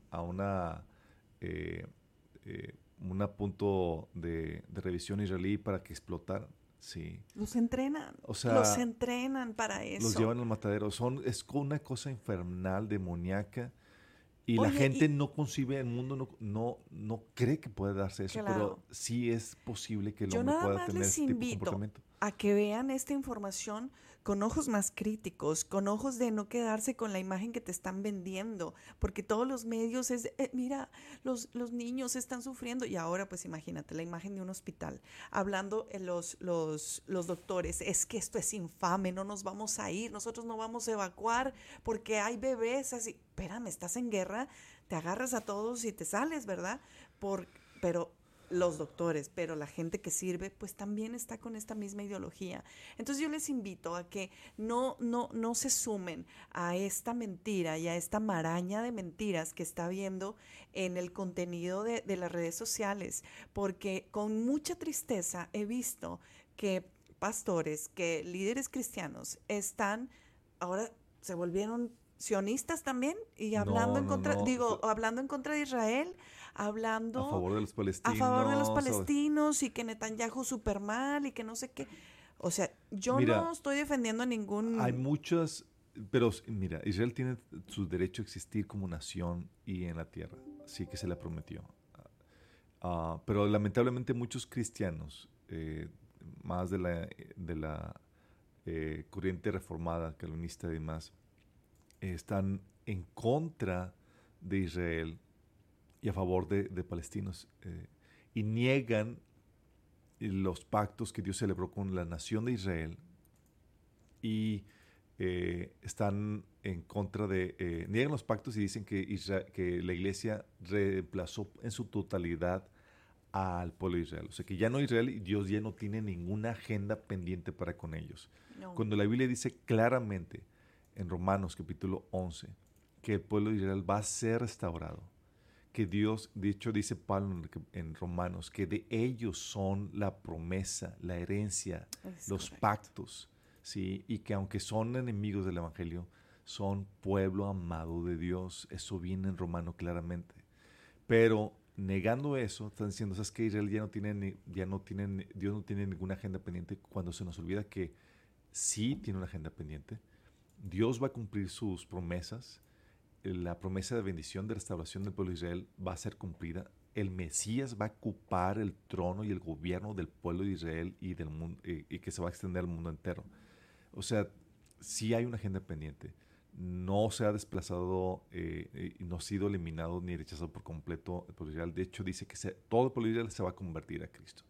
punto de revisión israelí para que explotaran. Sí. Los entrenan. O sea, los entrenan para eso. Los llevan al matadero. Es una cosa infernal, demoníaca. Y oye, la gente no concibe, el mundo no cree que pueda darse eso, claro. Pero sí es posible que el hombre pueda tener este tipo de comportamiento. Yo nada más les invito a que vean esta información con ojos más críticos, con ojos de no quedarse con la imagen que te están vendiendo, porque todos los medios es, mira, los niños están sufriendo, y ahora pues imagínate la imagen de un hospital, hablando los doctores, es que esto es infame, no nos vamos a ir, nosotros no vamos a evacuar porque hay bebés así. Espérame, estás en guerra, te agarras a todos y te sales, ¿verdad? Pero los doctores, pero la gente que sirve, pues también está con esta misma ideología. Entonces yo les invito a que no se sumen a esta mentira y a esta maraña de mentiras que está habiendo en el contenido de las redes sociales, porque con mucha tristeza he visto que pastores, que líderes cristianos ahora se volvieron sionistas también, y hablando hablando en contra de Israel, hablando a favor de los palestinos, y que Netanyahu súper mal y que no sé qué. O sea, no estoy defendiendo ningún... Hay muchas, pero mira, Israel tiene su derecho a existir como nación y en la tierra, así que se la prometió. Pero lamentablemente muchos cristianos, más de la corriente reformada, calvinista y demás, están en contra de Israel y a favor de palestinos, y niegan los pactos que Dios celebró con la nación de Israel, y están en contra niegan los pactos y dicen que la iglesia reemplazó en su totalidad al pueblo de Israel. O sea, que ya no Israel y Dios ya no tiene ninguna agenda pendiente para con ellos. No. Cuando la Biblia dice claramente en Romanos capítulo 11, que el pueblo de Israel va a ser restaurado, que Dios, de hecho dice Pablo en Romanos, que de ellos son la promesa, la herencia, pactos, ¿sí? Y que aunque son enemigos del Evangelio, son pueblo amado de Dios. Eso viene en Romano claramente. Pero negando eso, están diciendo, ¿sabes qué? Israel ya no tiene, Dios no tiene ninguna agenda pendiente, cuando se nos olvida que sí tiene una agenda pendiente. Dios va a cumplir sus promesas. La promesa de bendición, de restauración del pueblo de Israel va a ser cumplida. El Mesías va a ocupar el trono y el gobierno del pueblo de Israel y del mundo, y que se va a extender al mundo entero. O sea, sí hay una agenda pendiente. No se ha desplazado, no ha sido eliminado ni rechazado por completo el pueblo de Israel. De hecho, dice que todo el pueblo de Israel se va a convertir a Cristo.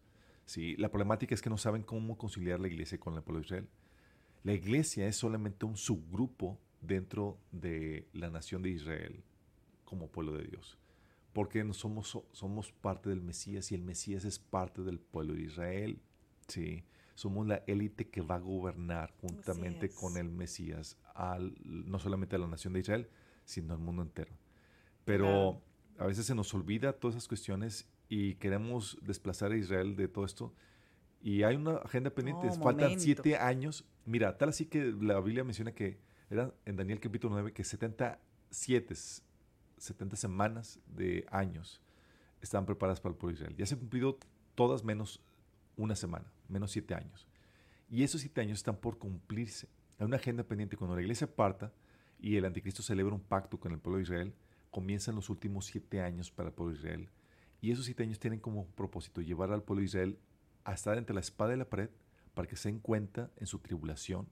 Sí, la problemática es que no saben cómo conciliar la iglesia con el pueblo de Israel. La iglesia es solamente un subgrupo dentro de la nación de Israel como pueblo de Dios, porque somos parte del Mesías, y el Mesías es parte del pueblo de Israel, ¿sí? Somos la élite que va a gobernar juntamente con el Mesías, no solamente a la nación de Israel, sino al mundo entero. Pero a veces se nos olvida todas esas cuestiones y queremos desplazar a Israel de todo esto. Y hay una agenda pendiente. Faltan 7 años. Mira, tal así que la Biblia menciona que era en Daniel capítulo 9 que 70 semanas de años están preparadas para el pueblo de Israel. Ya se han cumplido todas menos una semana, menos 7 años. Y esos 7 años están por cumplirse. Hay una agenda pendiente. Cuando la iglesia parta y el anticristo celebra un pacto con el pueblo de Israel, comienzan los últimos 7 años para el pueblo de Israel. Y esos 7 años tienen como propósito llevar al pueblo de Israel a estar entre la espada y la pared, para que se den cuenta en su tribulación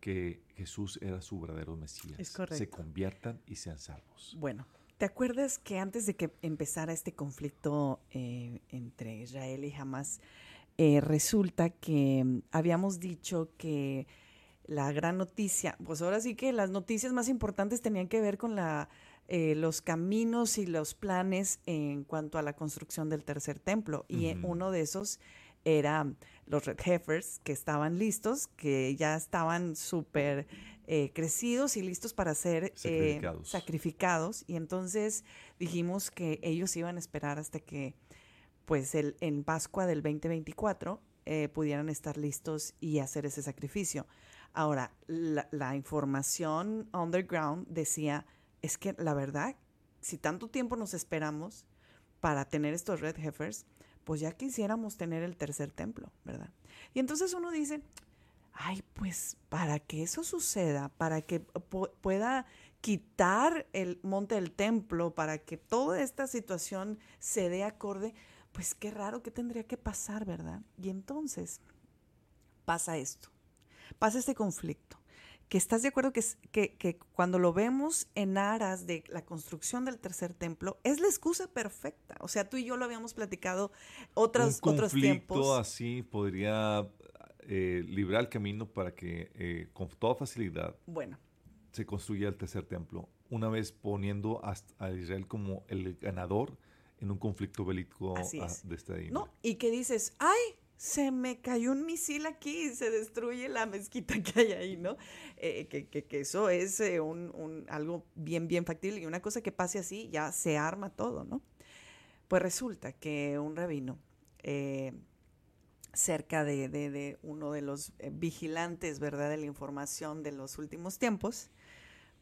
que Jesús era su verdadero Mesías. Es correcto. Se conviertan y sean salvos. Bueno, ¿te acuerdas que antes de que empezara este conflicto entre Israel y Hamas, resulta que habíamos dicho que la gran noticia, pues ahora sí que las noticias más importantes tenían que ver con los caminos y los planes en cuanto a la construcción del tercer templo, y uno de esos era los Red Heifers, que estaban listos, que ya estaban súper crecidos y listos para ser sacrificados, y entonces dijimos que ellos iban a esperar hasta que pues en Pascua del 2024 pudieran estar listos y hacer ese sacrificio. Ahora, la información underground decía, es que la verdad, si tanto tiempo nos esperamos para tener estos Red Heifers, pues ya quisiéramos tener el tercer templo, ¿verdad? Y entonces uno dice, ay, pues para que eso suceda, para que pueda quitar el monte del templo, para que toda esta situación se dé acorde, pues qué raro que tendría que pasar, ¿verdad? Y entonces pasa esto, pasa este conflicto, que estás de acuerdo que cuando lo vemos en aras de la construcción del tercer templo, es la excusa perfecta. O sea, tú y yo lo habíamos platicado otros tiempos. Un conflicto así podría librar el camino para que con toda facilidad se construya el tercer templo, una vez poniendo a Israel como el ganador en un conflicto bélico de esta índole. No, y que dices, ¡ay! Se me cayó un misil aquí y se destruye la mezquita que hay ahí, ¿no? Que eso es algo bien, bien factible. Y una cosa que pase así, ya se arma todo, ¿no? Pues resulta que un rabino, cerca de uno de los vigilantes, ¿verdad?, de la información de los últimos tiempos,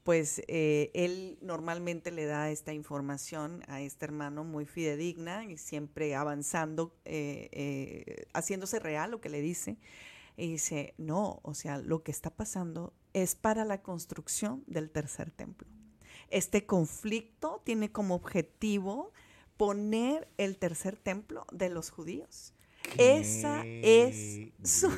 pues él normalmente le da esta información a este hermano muy fidedigna y siempre avanzando, haciéndose real lo que le dice. Y dice, no, o sea, lo que está pasando es para la construcción del tercer templo. Este conflicto tiene como objetivo poner el tercer templo de los judíos. Esa es su...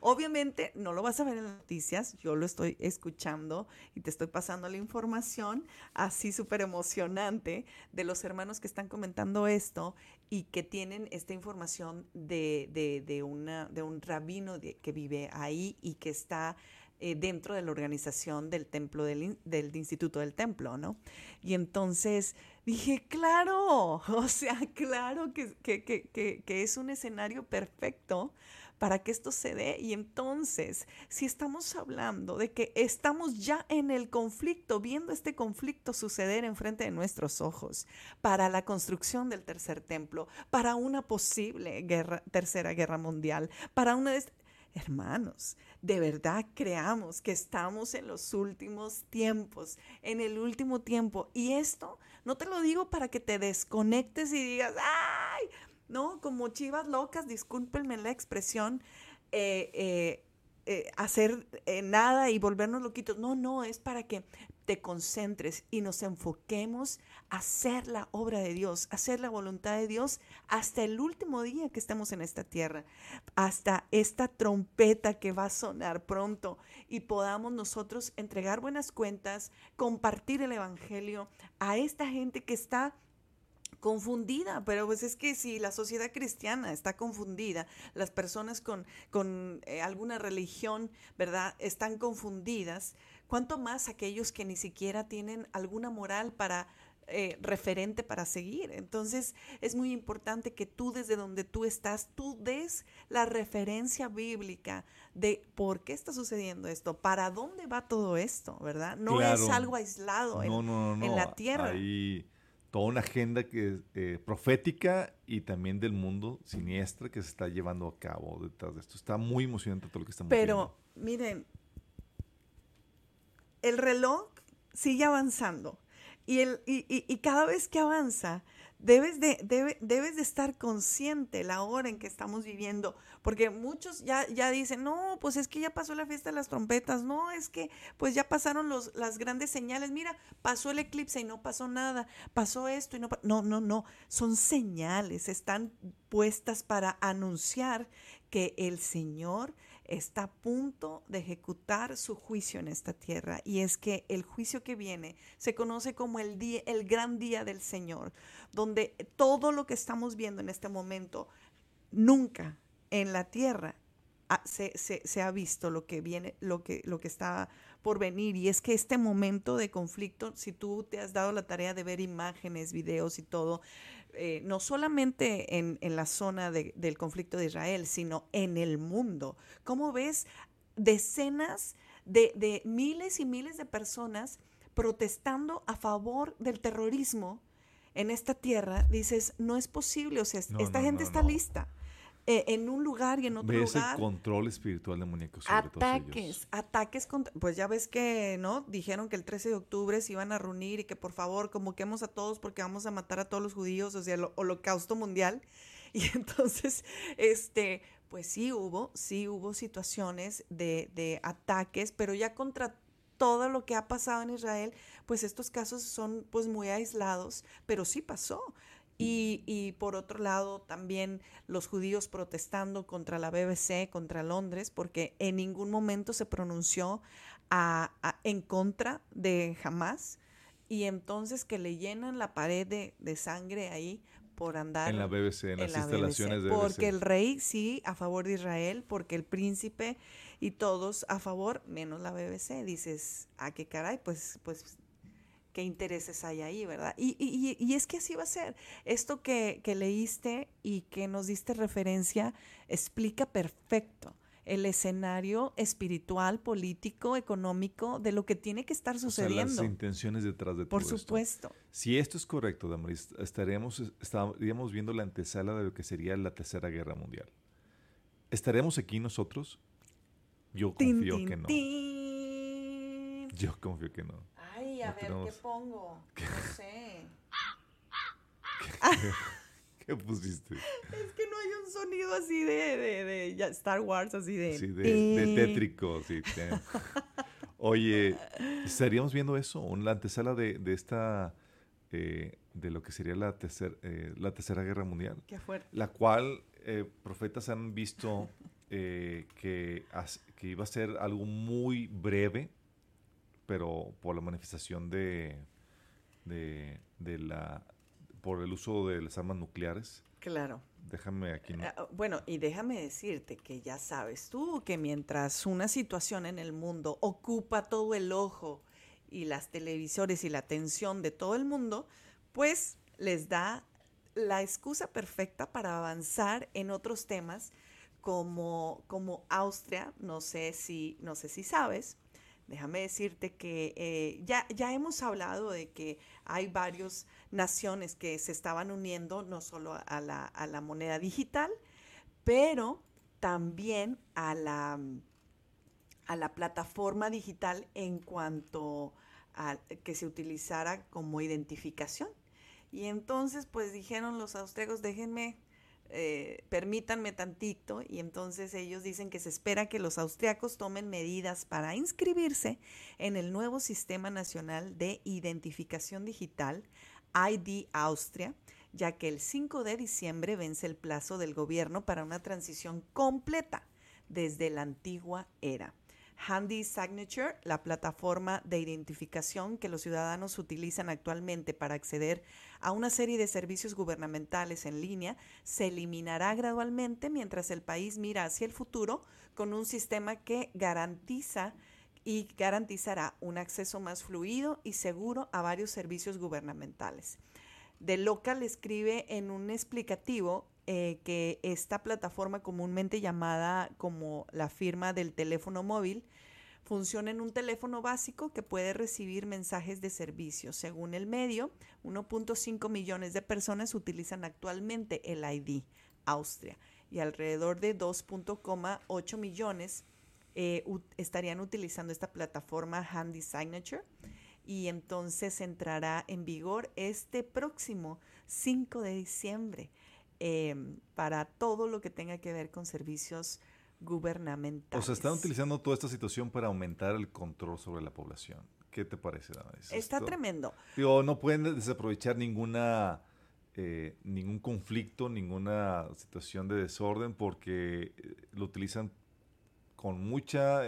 Obviamente no lo vas a ver en las noticias, yo lo estoy escuchando y te estoy pasando la información así súper emocionante de los hermanos que están comentando esto y que tienen esta información de un rabino que vive ahí y que está dentro de la organización del templo, del Instituto del Templo, ¿no? Y entonces dije, claro, o sea, claro que es un escenario perfecto para que esto se dé. Y entonces, si estamos hablando de que estamos ya en el conflicto, viendo este conflicto suceder enfrente de nuestros ojos, para la construcción del tercer templo, para una posible tercera guerra mundial, para una de... Hermanos, de verdad creamos que estamos en los últimos tiempos, en el último tiempo. Y esto no te lo digo para que te desconectes y digas, ¡ay! No, como chivas locas, discúlpenme la expresión, hacer nada y volvernos loquitos. No, es para que te concentres y nos enfoquemos a hacer la obra de Dios, a hacer la voluntad de Dios hasta el último día que estemos en esta tierra, hasta esta trompeta que va a sonar pronto y podamos nosotros entregar buenas cuentas, compartir el evangelio a esta gente que está confundida. Pero pues es que si la sociedad cristiana está confundida, las personas con alguna religión, ¿verdad?, están confundidas, ¿cuánto más aquellos que ni siquiera tienen alguna moral referente para seguir? Entonces es muy importante que tú, desde donde tú estás, tú des la referencia bíblica de por qué está sucediendo esto, para dónde va todo esto, ¿verdad? No, claro, es algo aislado en la tierra. Ahí... toda una agenda que profética y también del mundo siniestra que se está llevando a cabo detrás de esto. Está muy emocionante todo lo que estamos viendo. Pero, miren, el reloj sigue avanzando y cada vez que avanza debes de estar consciente la hora en que estamos viviendo, porque muchos ya dicen, no, pues es que ya pasó la fiesta de las trompetas, no, es que pues ya pasaron las grandes señales, mira, pasó el eclipse y no pasó nada, pasó esto y no pasó, no, son señales, están puestas para anunciar que el Señor está a punto de ejecutar su juicio en esta tierra. Y es que el juicio que viene se conoce como el gran día del Señor, donde todo lo que estamos viendo en este momento, nunca en la tierra se ha visto lo que viene, lo que está por venir. Y es que este momento de conflicto, si tú te has dado la tarea de ver imágenes, videos y todo, no solamente en la zona del conflicto de Israel, sino en el mundo. ¿Cómo ves decenas de miles y miles de personas protestando a favor del terrorismo en esta tierra? Dices, no es posible, o sea, esta gente está lista. En un lugar y en otro lugar. El control espiritual demoníaco sobre todos ellos. Ataques contra... Pues ya ves que, ¿no? Dijeron que el 13 de octubre se iban a reunir y que por favor convoquemos a todos porque vamos a matar a todos los judíos, o sea, el holocausto mundial. Y entonces, pues sí hubo situaciones de ataques, pero ya contra todo lo que ha pasado en Israel, pues estos casos son pues muy aislados, pero sí pasó. Y por otro lado, también los judíos protestando contra la BBC, contra Londres, porque en ningún momento se pronunció en contra de Hamas, y entonces que le llenan la pared de sangre ahí por andar en la BBC, en las instalaciones de BBC. Porque el rey sí a favor de Israel, porque el príncipe y todos a favor, menos la BBC. Dices, ¿a qué caray? Pues qué intereses hay ahí, ¿verdad? Y es que así va a ser. Esto que leíste y que nos diste referencia explica perfecto el escenario espiritual, político, económico de lo que tiene que estar sucediendo. O sea, las intenciones detrás de todo esto. Por supuesto. Si esto es correcto, Damaris, estaríamos viendo la antesala de lo que sería la Tercera Guerra Mundial. ¿Estaremos aquí nosotros? Yo confío que no. Yo confío que no. Ay, a ver, ¿qué pongo? No sé. ¿Qué pusiste? Es que no hay un sonido así de Star Wars, así de... Sí, de tétrico, sí. Oye, ¿estaríamos viendo eso? Una antesala de esta... de lo que sería la Tercera Guerra Mundial. Qué fuerte. La cual profetas han visto que iba a ser algo muy breve, pero por la manifestación por el uso de las armas nucleares. Claro. Déjame aquí. ¿No? Bueno, y déjame decirte que ya sabes tú que mientras una situación en el mundo ocupa todo el ojo y las televisores y la atención de todo el mundo, pues les da la excusa perfecta para avanzar en otros temas como Austria. No sé si sabes. Déjame decirte que ya hemos hablado de que hay varias naciones que se estaban uniendo no solo a la moneda digital, pero también a la plataforma digital en cuanto a que se utilizara como identificación. Y entonces pues dijeron los austriacos, permítanme tantito, y entonces ellos dicen que se espera que los austriacos tomen medidas para inscribirse en el nuevo Sistema Nacional de Identificación Digital, ID Austria, ya que el 5 de diciembre vence el plazo del gobierno para una transición completa desde la antigua era. Handy Signature, la plataforma de identificación que los ciudadanos utilizan actualmente para acceder a una serie de servicios gubernamentales en línea, se eliminará gradualmente mientras el país mira hacia el futuro con un sistema que garantizará un acceso más fluido y seguro a varios servicios gubernamentales. The Local escribe en un explicativo que esta plataforma, comúnmente llamada como la firma del teléfono móvil, funciona en un teléfono básico que puede recibir mensajes de servicio. Según el medio, 1.5 millones de personas utilizan actualmente el ID Austria y alrededor de 2.8 millones estarían utilizando esta plataforma Handy Signature, y entonces entrará en vigor este próximo 5 de diciembre. Para todo lo que tenga que ver con servicios gubernamentales. O sea, están utilizando toda esta situación para aumentar el control sobre la población. ¿Qué te parece, Damaris? Está tremendo. Digo, no pueden desaprovechar ningún conflicto, ninguna situación de desorden, porque lo utilizan con mucha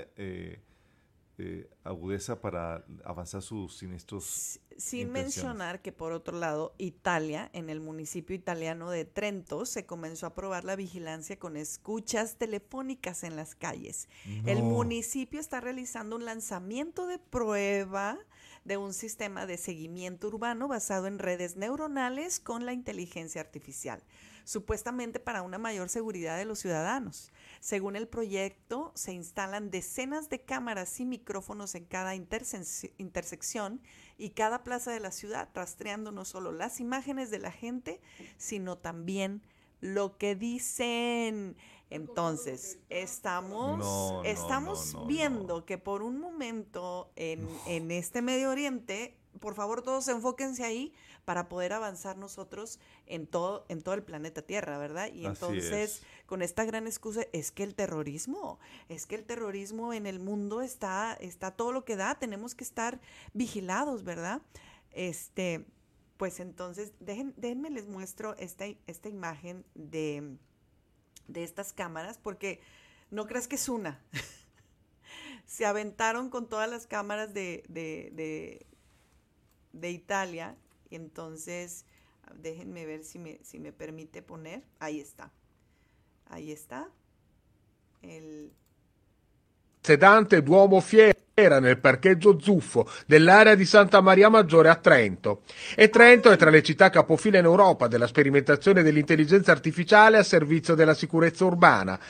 agudeza para avanzar sus siniestros. Sin mencionar que, por otro lado, Italia, en el municipio italiano de Trento, se comenzó a probar la vigilancia con escuchas telefónicas en las calles. No. El municipio está realizando un lanzamiento de prueba de un sistema de seguimiento urbano basado en redes neuronales con la inteligencia artificial, supuestamente para una mayor seguridad de los ciudadanos. Según el proyecto, se instalan decenas de cámaras y micrófonos en cada intersección y cada plaza de la ciudad, rastreando no solo las imágenes de la gente, sino también lo que dicen. Entonces, estamos viendo que por un momento en este Medio Oriente por favor, todos enfóquense ahí para poder avanzar nosotros en todo el planeta Tierra, ¿verdad? Y entonces, con esta gran excusa, es que el terrorismo en el mundo está todo lo que da, tenemos que estar vigilados, ¿verdad? Pues entonces, déjenme les muestro esta imagen de estas cámaras, porque no creas que es una. Se aventaron con todas las cámaras de Italia. Entonces, déjenme ver si me permite poner. Ahí está. Ahí está. El sedante d'uomo fiera nel parcheggio Zuffo dell'area di Santa Maria Maggiore a Trento. E Trento è tra le città capofila in Europa della sperimentazione dell'intelligenza artificiale a servizio della sicurezza urbana.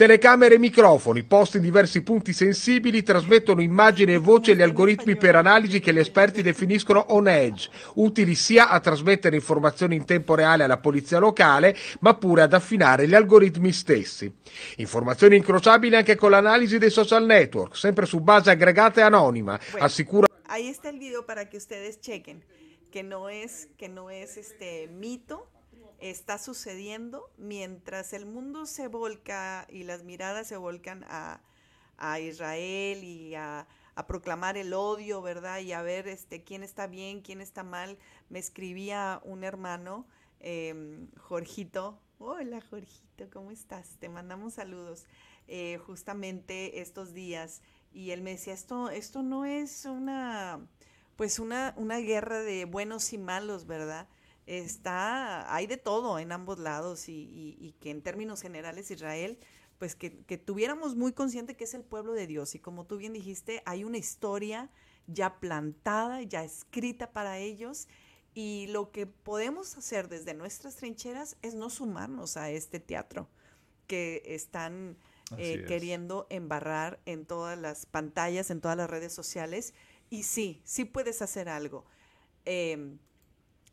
Telecamere e microfoni posti in diversi punti sensibili trasmettono immagini e voce agli algoritmi per analisi che gli esperti definiscono on edge, utili sia a trasmettere informazioni in tempo reale alla polizia locale, ma pure ad affinare gli algoritmi stessi. Informazioni incrociabili anche con l'analisi dei social network, sempre su base aggregata e anonima, assicura. Ahí está el video para que ustedes chequen que no es mito. Está sucediendo mientras el mundo se volca y las miradas se volcan a Israel y a proclamar el odio, ¿verdad? Y a ver quién está bien, quién está mal. Me escribía un hermano, Jorgito. Hola, Jorgito, ¿cómo estás? Te mandamos saludos justamente estos días. Y él me decía, esto no es una guerra de buenos y malos, ¿verdad? Hay de todo en ambos lados y que en términos generales Israel, pues que tuviéramos muy consciente que es el pueblo de Dios y como tú bien dijiste, hay una historia ya plantada, ya escrita para ellos y lo que podemos hacer desde nuestras trincheras es no sumarnos a este teatro que están queriendo embarrar en todas las pantallas, en todas las redes sociales y sí puedes hacer algo.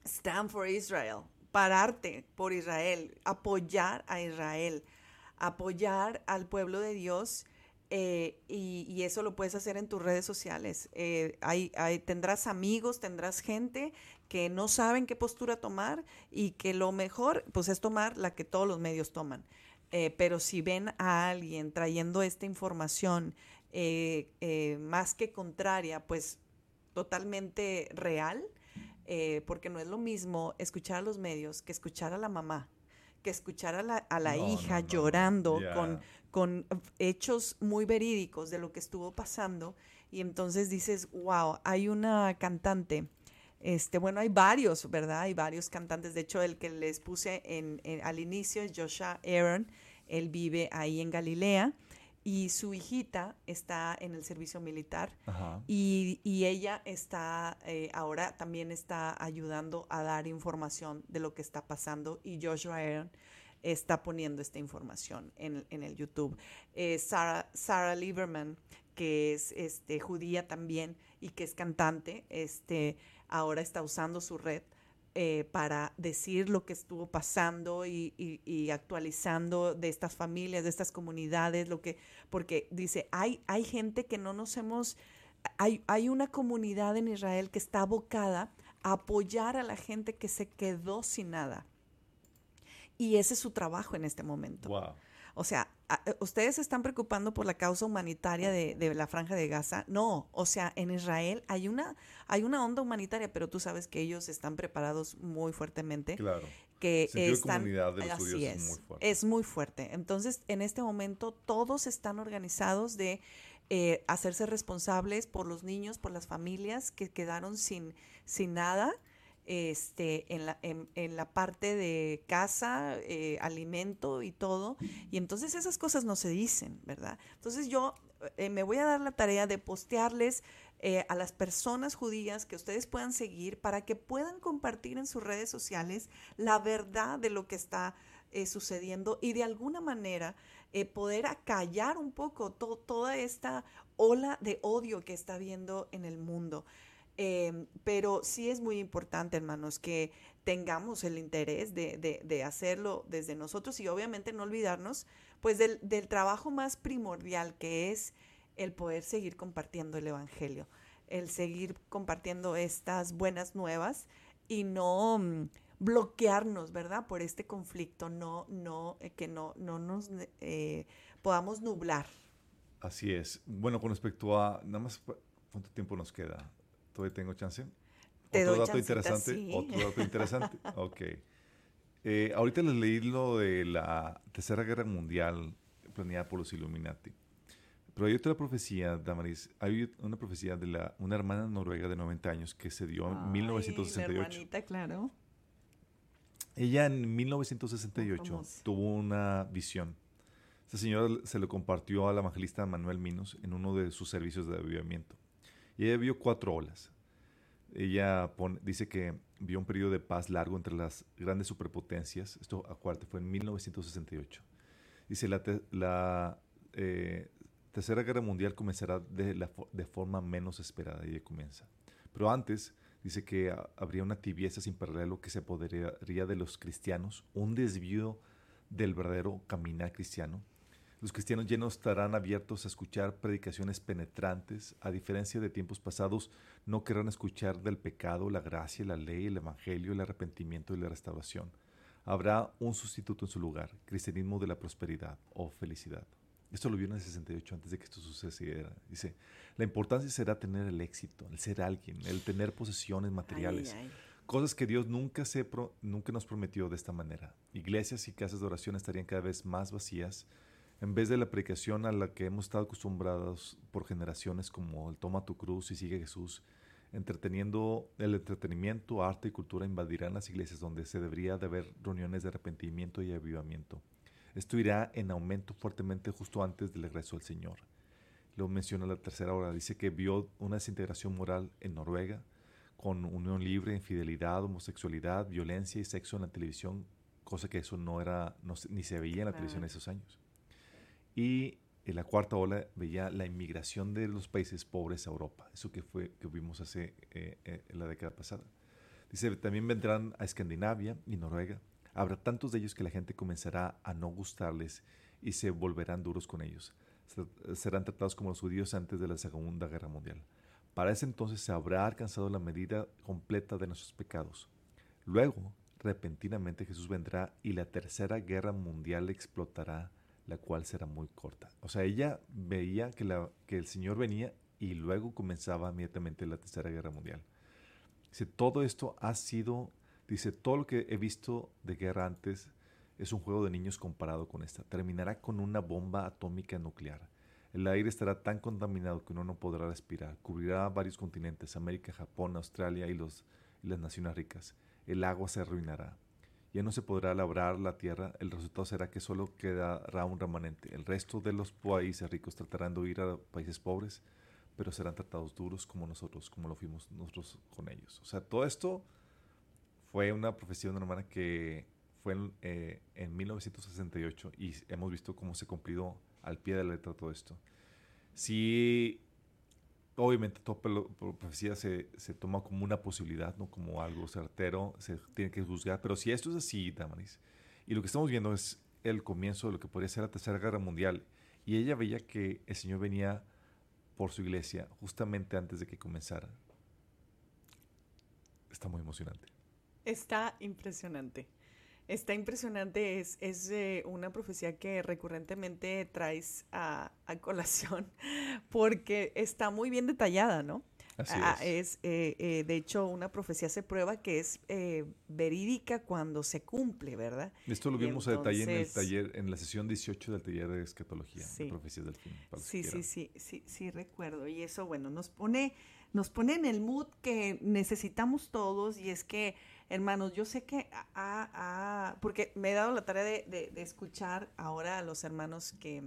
Stand for Israel, pararte por Israel, apoyar a Israel, apoyar al pueblo de Dios y eso lo puedes hacer en tus redes sociales. Tendrás amigos, tendrás gente que no saben qué postura tomar y que lo mejor pues es tomar la que todos los medios toman. Pero si ven a alguien trayendo esta información más que contraria, pues totalmente real, porque no es lo mismo escuchar a los medios que escuchar a la mamá, que escuchar a la hija llorando con hechos muy verídicos de lo que estuvo pasando. Y entonces dices, wow, hay una cantante, hay varios, ¿verdad? Hay varios cantantes. De hecho, el que les puse al inicio es Joshua Aaron. Él vive ahí en Galilea. Y su hijita está en el servicio militar. Ajá. Y ella está, ahora también está ayudando a dar información de lo que está pasando. Y Joshua Aaron está poniendo esta información en el YouTube. Sarah Lieberman, que es judía también y que es cantante, ahora está usando su red para decir lo que estuvo pasando y actualizando de estas familias, de estas comunidades, porque dice, hay gente que no nos hemos... Hay una comunidad en Israel que está abocada a apoyar a la gente que se quedó sin nada. Y ese es su trabajo en este momento. Wow. O sea, ¿ustedes se están preocupando por la causa humanitaria de la Franja de Gaza? No, o sea, en Israel hay una onda humanitaria, pero tú sabes que ellos están preparados muy fuertemente. Claro. Que están, de comunidad de los así judíos es muy fuerte. Es muy fuerte. Entonces, en este momento, todos están organizados de hacerse responsables por los niños, por las familias que quedaron sin nada. En la parte de casa, alimento y todo. Y entonces esas cosas no se dicen, ¿verdad? Entonces yo me voy a dar la tarea de postearles a las personas judías que ustedes puedan seguir para que puedan compartir en sus redes sociales la verdad de lo que está sucediendo y de alguna manera poder acallar un poco toda esta ola de odio que está habiendo en el mundo. Pero sí es muy importante, hermanos, que tengamos el interés de hacerlo desde nosotros y obviamente no olvidarnos pues del trabajo más primordial que es el poder seguir compartiendo el evangelio. el seguir compartiendo estas buenas nuevas y no bloquearnos, ¿verdad? Por este conflicto, que no nos podamos nublar. Así es. Bueno, con respecto a, nada más, ¿cuánto tiempo nos queda? ¿Todavía tengo chance? Otro dato interesante. Ok. Ahorita les leí lo de la Tercera Guerra Mundial planeada por los Illuminati. Pero hay otra profecía, Damaris. Hay una profecía de una hermana noruega de 90 años que se dio en 1968. La hermanita, claro. Ella en 1968 tuvo una visión. Esta señora se lo compartió al evangelista Manuel Minos en uno de sus servicios de avivamiento. Y ella vio 4 olas. Ella dice que vio un periodo de paz largo entre las grandes superpotencias. Esto, acuérdate, fue en 1968. Dice, la Tercera Guerra Mundial comenzará de forma menos esperada. Ella comienza. Pero antes, dice que habría una tibieza sin paralelo que se apoderaría de los cristianos, un desvío del verdadero caminar cristiano. Los cristianos ya no estarán abiertos a escuchar predicaciones penetrantes. A diferencia de tiempos pasados, no querrán escuchar del pecado, la gracia, la ley, el evangelio, el arrepentimiento y la restauración. Habrá un sustituto en su lugar, cristianismo de la prosperidad o felicidad. Esto lo vio en el 68 antes de que esto sucediera. Dice, la importancia será tener el éxito, el ser alguien, el tener posesiones materiales. Ay, ay. Cosas que Dios nunca nos prometió de esta manera. Iglesias y casas de oración estarían cada vez más vacías. En vez de la predicación a la que hemos estado acostumbrados por generaciones como el toma tu cruz y sigue Jesús, el entretenimiento, arte y cultura invadirán las iglesias donde se debería de haber reuniones de arrepentimiento y avivamiento. Esto irá en aumento fuertemente justo antes del regreso del Señor. Lo menciona la tercera hora. Dice que vio una desintegración moral en Noruega, con unión libre, infidelidad, homosexualidad, violencia y sexo en la televisión, cosa que eso ni se veía en la televisión en esos años. Y en la cuarta ola veía la inmigración de los países pobres a Europa. Eso que vimos hace en la década pasada. Dice, también vendrán a Escandinavia y Noruega. Habrá tantos de ellos que la gente comenzará a no gustarles y se volverán duros con ellos. Serán tratados como los judíos antes de la Segunda Guerra Mundial. Para ese entonces se habrá alcanzado la medida completa de nuestros pecados. Luego, repentinamente Jesús vendrá y la Tercera Guerra Mundial explotará, la cual será muy corta. O sea, ella veía que el Señor venía y luego comenzaba inmediatamente la Tercera Guerra Mundial. Dice, todo esto ha sido, dice, todo lo que he visto de guerra antes es un juego de niños comparado con esta. Terminará con una bomba atómica nuclear. El aire estará tan contaminado que uno no podrá respirar. Cubrirá varios continentes, América, Japón, Australia y las naciones ricas. El agua se arruinará. Ya no se podrá labrar la tierra, el resultado será que solo quedará un remanente. El resto de los países ricos tratarán de huir a países pobres, pero serán tratados duros como nosotros, como lo fuimos nosotros con ellos. O sea, todo esto fue una profecía de una hermana que fue en 1968 y hemos visto cómo se cumplió al pie de la letra todo esto. Sí, obviamente toda profecía se toma como una posibilidad, no como algo certero, se tiene que juzgar. Pero si esto es así, Damaris, y lo que estamos viendo es el comienzo de lo que podría ser la Tercera Guerra Mundial, y ella veía que el Señor venía por su iglesia justamente antes de que comenzara. Está muy emocionante. Está impresionante. Está impresionante, es una profecía que recurrentemente traes a colación porque está muy bien detallada, ¿no? Así es. De hecho, una profecía se prueba que es verídica cuando se cumple, ¿verdad? Esto lo vimos a detalle en el taller, en la sesión 18 del taller de escatología, sí, de profecías del fin. Sí, recuerdo. Y eso, bueno, nos pone en el mood que necesitamos todos, y es que, hermanos, yo sé que porque me he dado la tarea de escuchar ahora a los hermanos que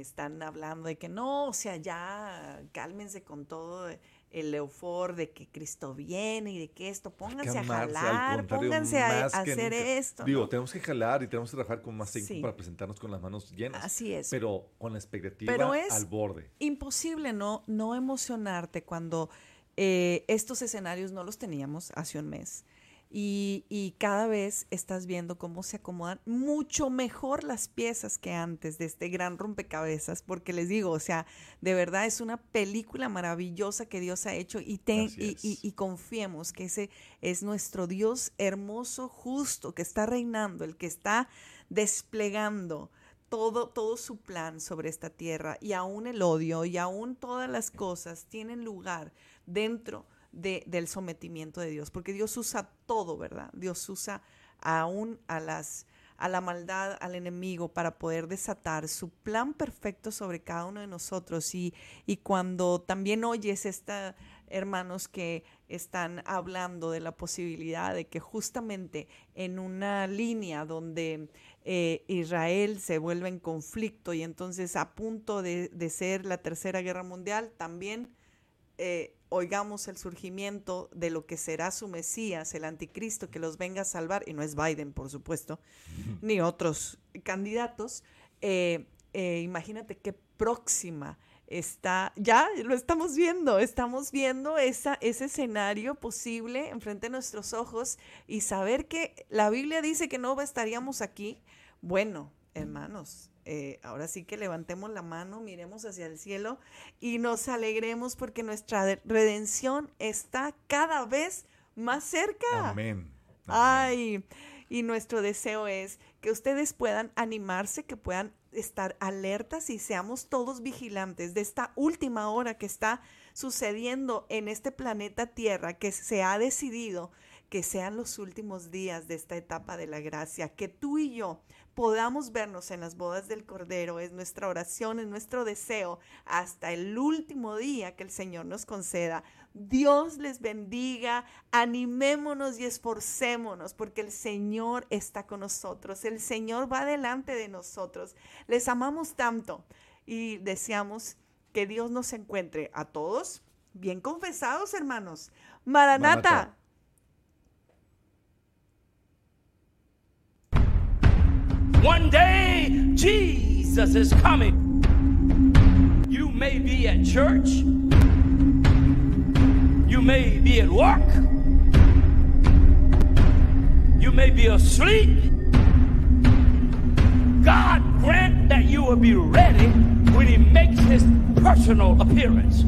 están hablando de que no, o sea, ya cálmense con todo el eufor de que Cristo viene y de que esto, pónganse a jalar, pónganse a hacer esto. Digo, ¿no? Tenemos que jalar y tenemos que trabajar con más tiempo para presentarnos con las manos llenas. Así es. Pero con la expectativa al borde. Imposible no emocionarte cuando estos escenarios no los teníamos hace un mes. Y cada vez estás viendo cómo se acomodan mucho mejor las piezas que antes de este gran rompecabezas, porque les digo, o sea, de verdad es una película maravillosa que Dios ha hecho y confiemos que ese es nuestro Dios hermoso, justo, que está reinando, el que está desplegando todo su plan sobre esta tierra, y aún el odio y aún todas las cosas tienen lugar dentro del sometimiento de Dios, porque Dios usa todo, ¿verdad? Dios usa aún a la maldad, al enemigo, para poder desatar su plan perfecto sobre cada uno de nosotros. Y cuando también oyes hermanos que están hablando de la posibilidad de que justamente en una línea donde Israel se vuelve en conflicto y entonces a punto de ser la Tercera Guerra Mundial, también oigamos el surgimiento de lo que será su Mesías, el anticristo que los venga a salvar, y no es Biden, por supuesto, ni otros candidatos. Imagínate qué próxima está, ya lo estamos viendo ese escenario posible enfrente de nuestros ojos, y saber que la Biblia dice que no estaríamos aquí. Bueno, hermanos, ahora sí que levantemos la mano, miremos hacia el cielo y nos alegremos porque nuestra redención está cada vez más cerca. Amén. Amén. Ay, y nuestro deseo es que ustedes puedan animarse, que puedan estar alertas y seamos todos vigilantes de esta última hora que está sucediendo en este planeta Tierra, que se ha decidido que sean los últimos días de esta etapa de la gracia, que tú y yo podamos vernos en las bodas del Cordero. Es nuestra oración, es nuestro deseo, hasta el último día que el Señor nos conceda. Dios les bendiga, animémonos y esforcémonos, porque el Señor está con nosotros, el Señor va delante de nosotros. Les amamos tanto y deseamos que Dios nos encuentre a todos bien confesados, hermanos. ¡Maranata! Maranata. One day, Jesus is coming. You may be at church. You may be at work. You may be asleep. God grant that you will be ready when He makes His personal appearance.